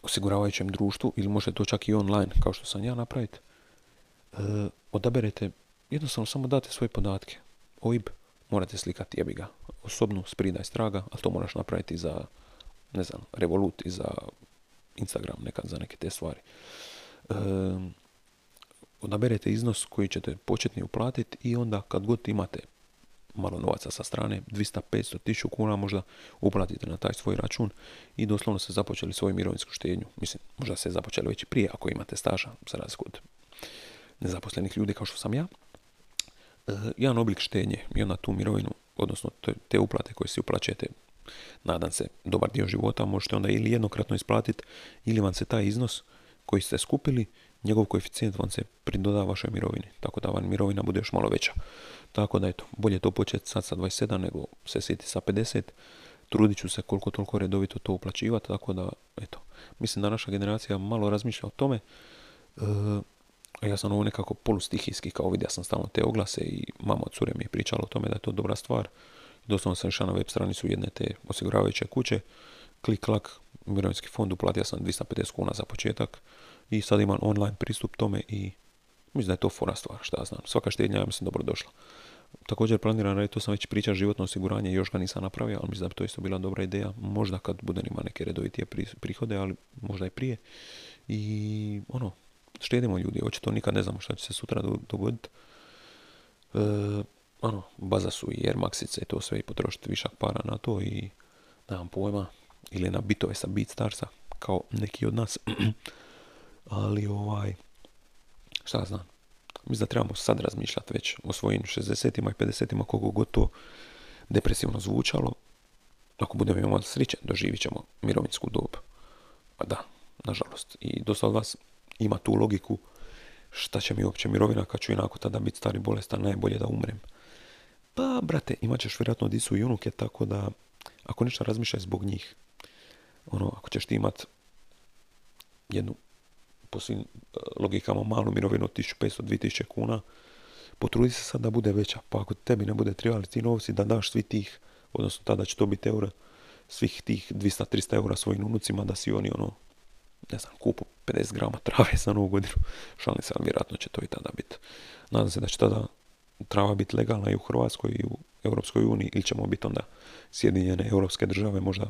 osiguravajućem društvu ili možete to čak i online, kao što sam ja napraviti. E, odaberete, jednostavno samo date svoje podatke, O I B, morate slikati jebiga, osobno, sprida i straga, ali to moraš napraviti za, ne znam, Revolut i za Instagram, nekad za neke te stvari. E, odaberete iznos koji ćete početni uplatiti i onda kad god imate malo novaca sa strane, dvjesto, petsto, tisuću kuna možda, uplatite na taj svoj račun i doslovno se započeli svoju mirovinsku štednju. Mislim, možda se započeli već i prije ako imate staža, za razliku od nezaposlenih ljudi kao što sam ja. Jedan oblik štenje i onda tu mirovinu, odnosno te uplate koje si uplaćete nadam se, dobar dio života, možete onda ili jednokratno isplatiti, ili vam se taj iznos koji ste skupili, njegov koeficijent vam se pridoda vašoj mirovini, tako da vam mirovina bude još malo veća. Tako da eto, bolje to početi sad sa dvadeset sedam nego se siti sa pedeset. Trudit ću se koliko toliko redovito to uplaćivati, tako da eto, mislim da naša generacija malo razmišlja o tome. E, ja sam ovo nekako polustihijski, kao vidio sam stalno te oglase i mama od cure mi je pričala o tome da je to dobra stvar. Doslovno sam išao na web stranicu jedne te osiguravajuće kuće, klik klak, mirovinski fond, uplatio sam dvjesto pedeset kuna za početak i sad imam online pristup tome i mislim da je to fora stvar, šta ja znam. Svaka štednja ja mislim dobro došla. Također planiram raditi, to sam već pričao, životno osiguranje, još ga nisam napravio, ali mislim da bi to isto bila dobra ideja. Možda kad budem ima neke redovitije prihode, ali možda i prije. I ono, štedimo ljudi, očito nikad ne znamo šta će se sutra dogoditi. E, ono, baza su i Air Maxice, to sve i potrošiti višak para na to i nemam pojma, ili na bitove sa BeatStarsa, kao neki od nas. Ali ovaj, šta znam, mislim da trebamo sad razmišljati već o svojim šezdesetima i pedesetima, koliko god to depresivno zvučalo. Ako budemo imali sreće, doživit ćemo mirovinsku dobu. A da, nažalost. I dosta od vas ima tu logiku, šta će mi uopće mirovina kad ću inako tada biti stari bolestan, najbolje da umrem. Pa, brate, imat ćeš vjerojatno dicu i unuke, tako da ako ništa razmišljaj zbog njih. Ono, ako ćeš ti imat jednu po svim logikama malu mirovinu od tisuću petsto do dvije tisuće kuna, potrudi se sad da bude veća, pa ako tebi ne bude trebali ti novci da daš svi tih, odnosno tada će to biti eura, svih tih dvjesto do tristo eura svojim unucima, da si oni ono, ne znam, kupu pedeset grama trave za novu godinu. Šalim se, ali vjerojatno će to i tada biti. Nadam se da će tada trava biti legalna i u Hrvatskoj i u Europskoj uniji, ili ćemo biti onda Sjedinjene europske države, možda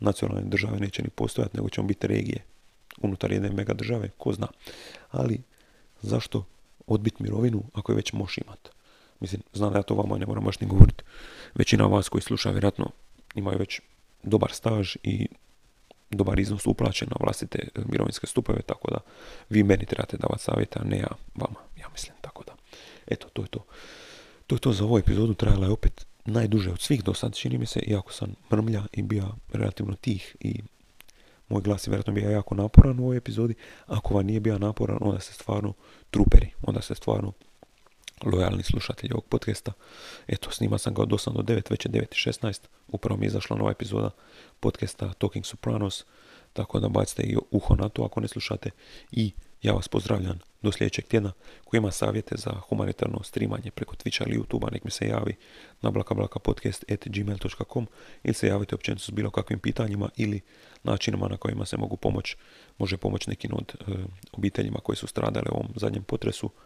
nacionalne države neće ni postojati, nego ćemo biti regije unutar jedne mega države, ko zna. Ali zašto odbiti mirovinu ako je već moš imati? Mislim, znam da ja to vama ne moram baš ni govoriti. Većina vas koji sluša vjerojatno imaju već dobar staž i dobar iznos uplaćen na vlastite mirovinske stupove, tako da vi meni trebate davati savjeta, a ne ja vama, ja mislim, tako da. Eto, to je to. To je to za ovu epizodu, trajala je opet najduže od svih do sad, čini mi se, iako sam mrmlja i bio relativno tih i moj glas je vjerojatno bio jako naporan u ovoj epizodi. Ako vam nije bio naporan, onda ste stvarno truperi, onda ste stvarno lojalni slušatelji ovog podcasta. Eto, snima sam ga od osam do devet, već je devet i šesnaest, upravo mi je izašla nova epizoda podcasta Talking Sopranos, tako da bacite i uho na to ako ne slušate i ja vas pozdravljam do sljedećeg tjedna. Ko ima savjete za humanitarno streamanje preko Twitcha ili YouTubea, nek mi se javi na blaka blaka podcast at gmail dot com ili se javite općenito s bilo kakvim pitanjima ili načinima na kojima se mogu pomoći. Može pomoći nekim od e, obiteljima koji su stradale u ovom zadnjem potresu. E,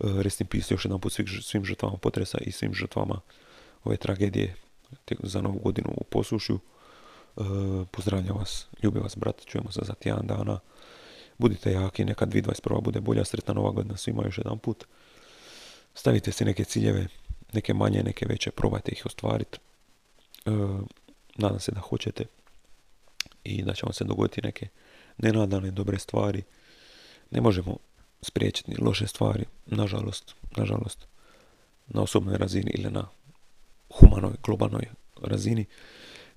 rest in peace još jedan put svih, svim žrtvama potresa i svim žrtvama ove tragedije za novu godinu u Posušju. E, pozdravljam vas, ljubim vas brat, čujemo se za tjedan dana. Budite jaki, neka dvije tisuće dvadeset prva bude bolja, sretna nova godina svima još jedan put. Stavite si neke ciljeve, neke manje, neke veće, probajte ih ostvariti. E, nadam se da hoćete i da će vam se dogoditi neke nenadane dobre stvari. Ne možemo spriječiti ni loše stvari, nažalost, nažalost, na osobnoj razini ili na humanoj, globalnoj razini,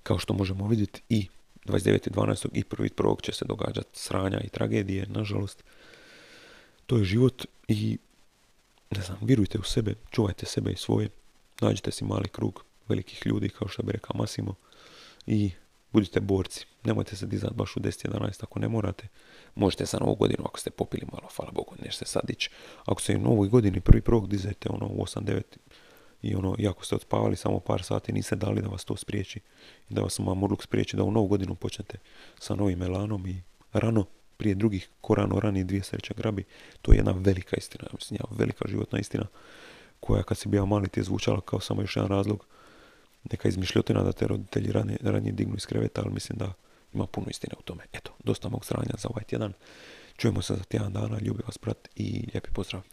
kao što možemo vidjeti i dvadeset devetog dvanaestog i prvi prvog će se događati sranja i tragedije, nažalost. To je život i ne znam, vjerujte u sebe, čuvajte sebe i svoje, nađite si mali krug velikih ljudi, kao što bi rekao Massimo, i budite borci. Nemojte se dizati baš u deset jedanaest ako ne morate. Možete sa novu godinu, ako ste popili malo, hvala Bogu, nešte sad ići. Ako se u novoj godini prvi prvog dizajte ono, u osam devet i ono, jako ste odspavali samo par sati, niste dali da vas to spriječi i da vas mamurluk spriječi da u novu godinu počnete sa novim elanom i rano prije drugih, ko rano rani dvije sreće grabi. To je jedna velika istina, mislim, ja, velika životna istina koja kad si bio mali ti je zvučala kao samo još jedan razlog, neka izmišljotina da te roditelji ranije, ranije dignu iz kreveta, ali mislim da ima puno istine u tome. Eto, dosta mog sranja za ovaj tjedan. Čujemo se za tjedan dana, ljubi vas brat i lijepi pozdrav.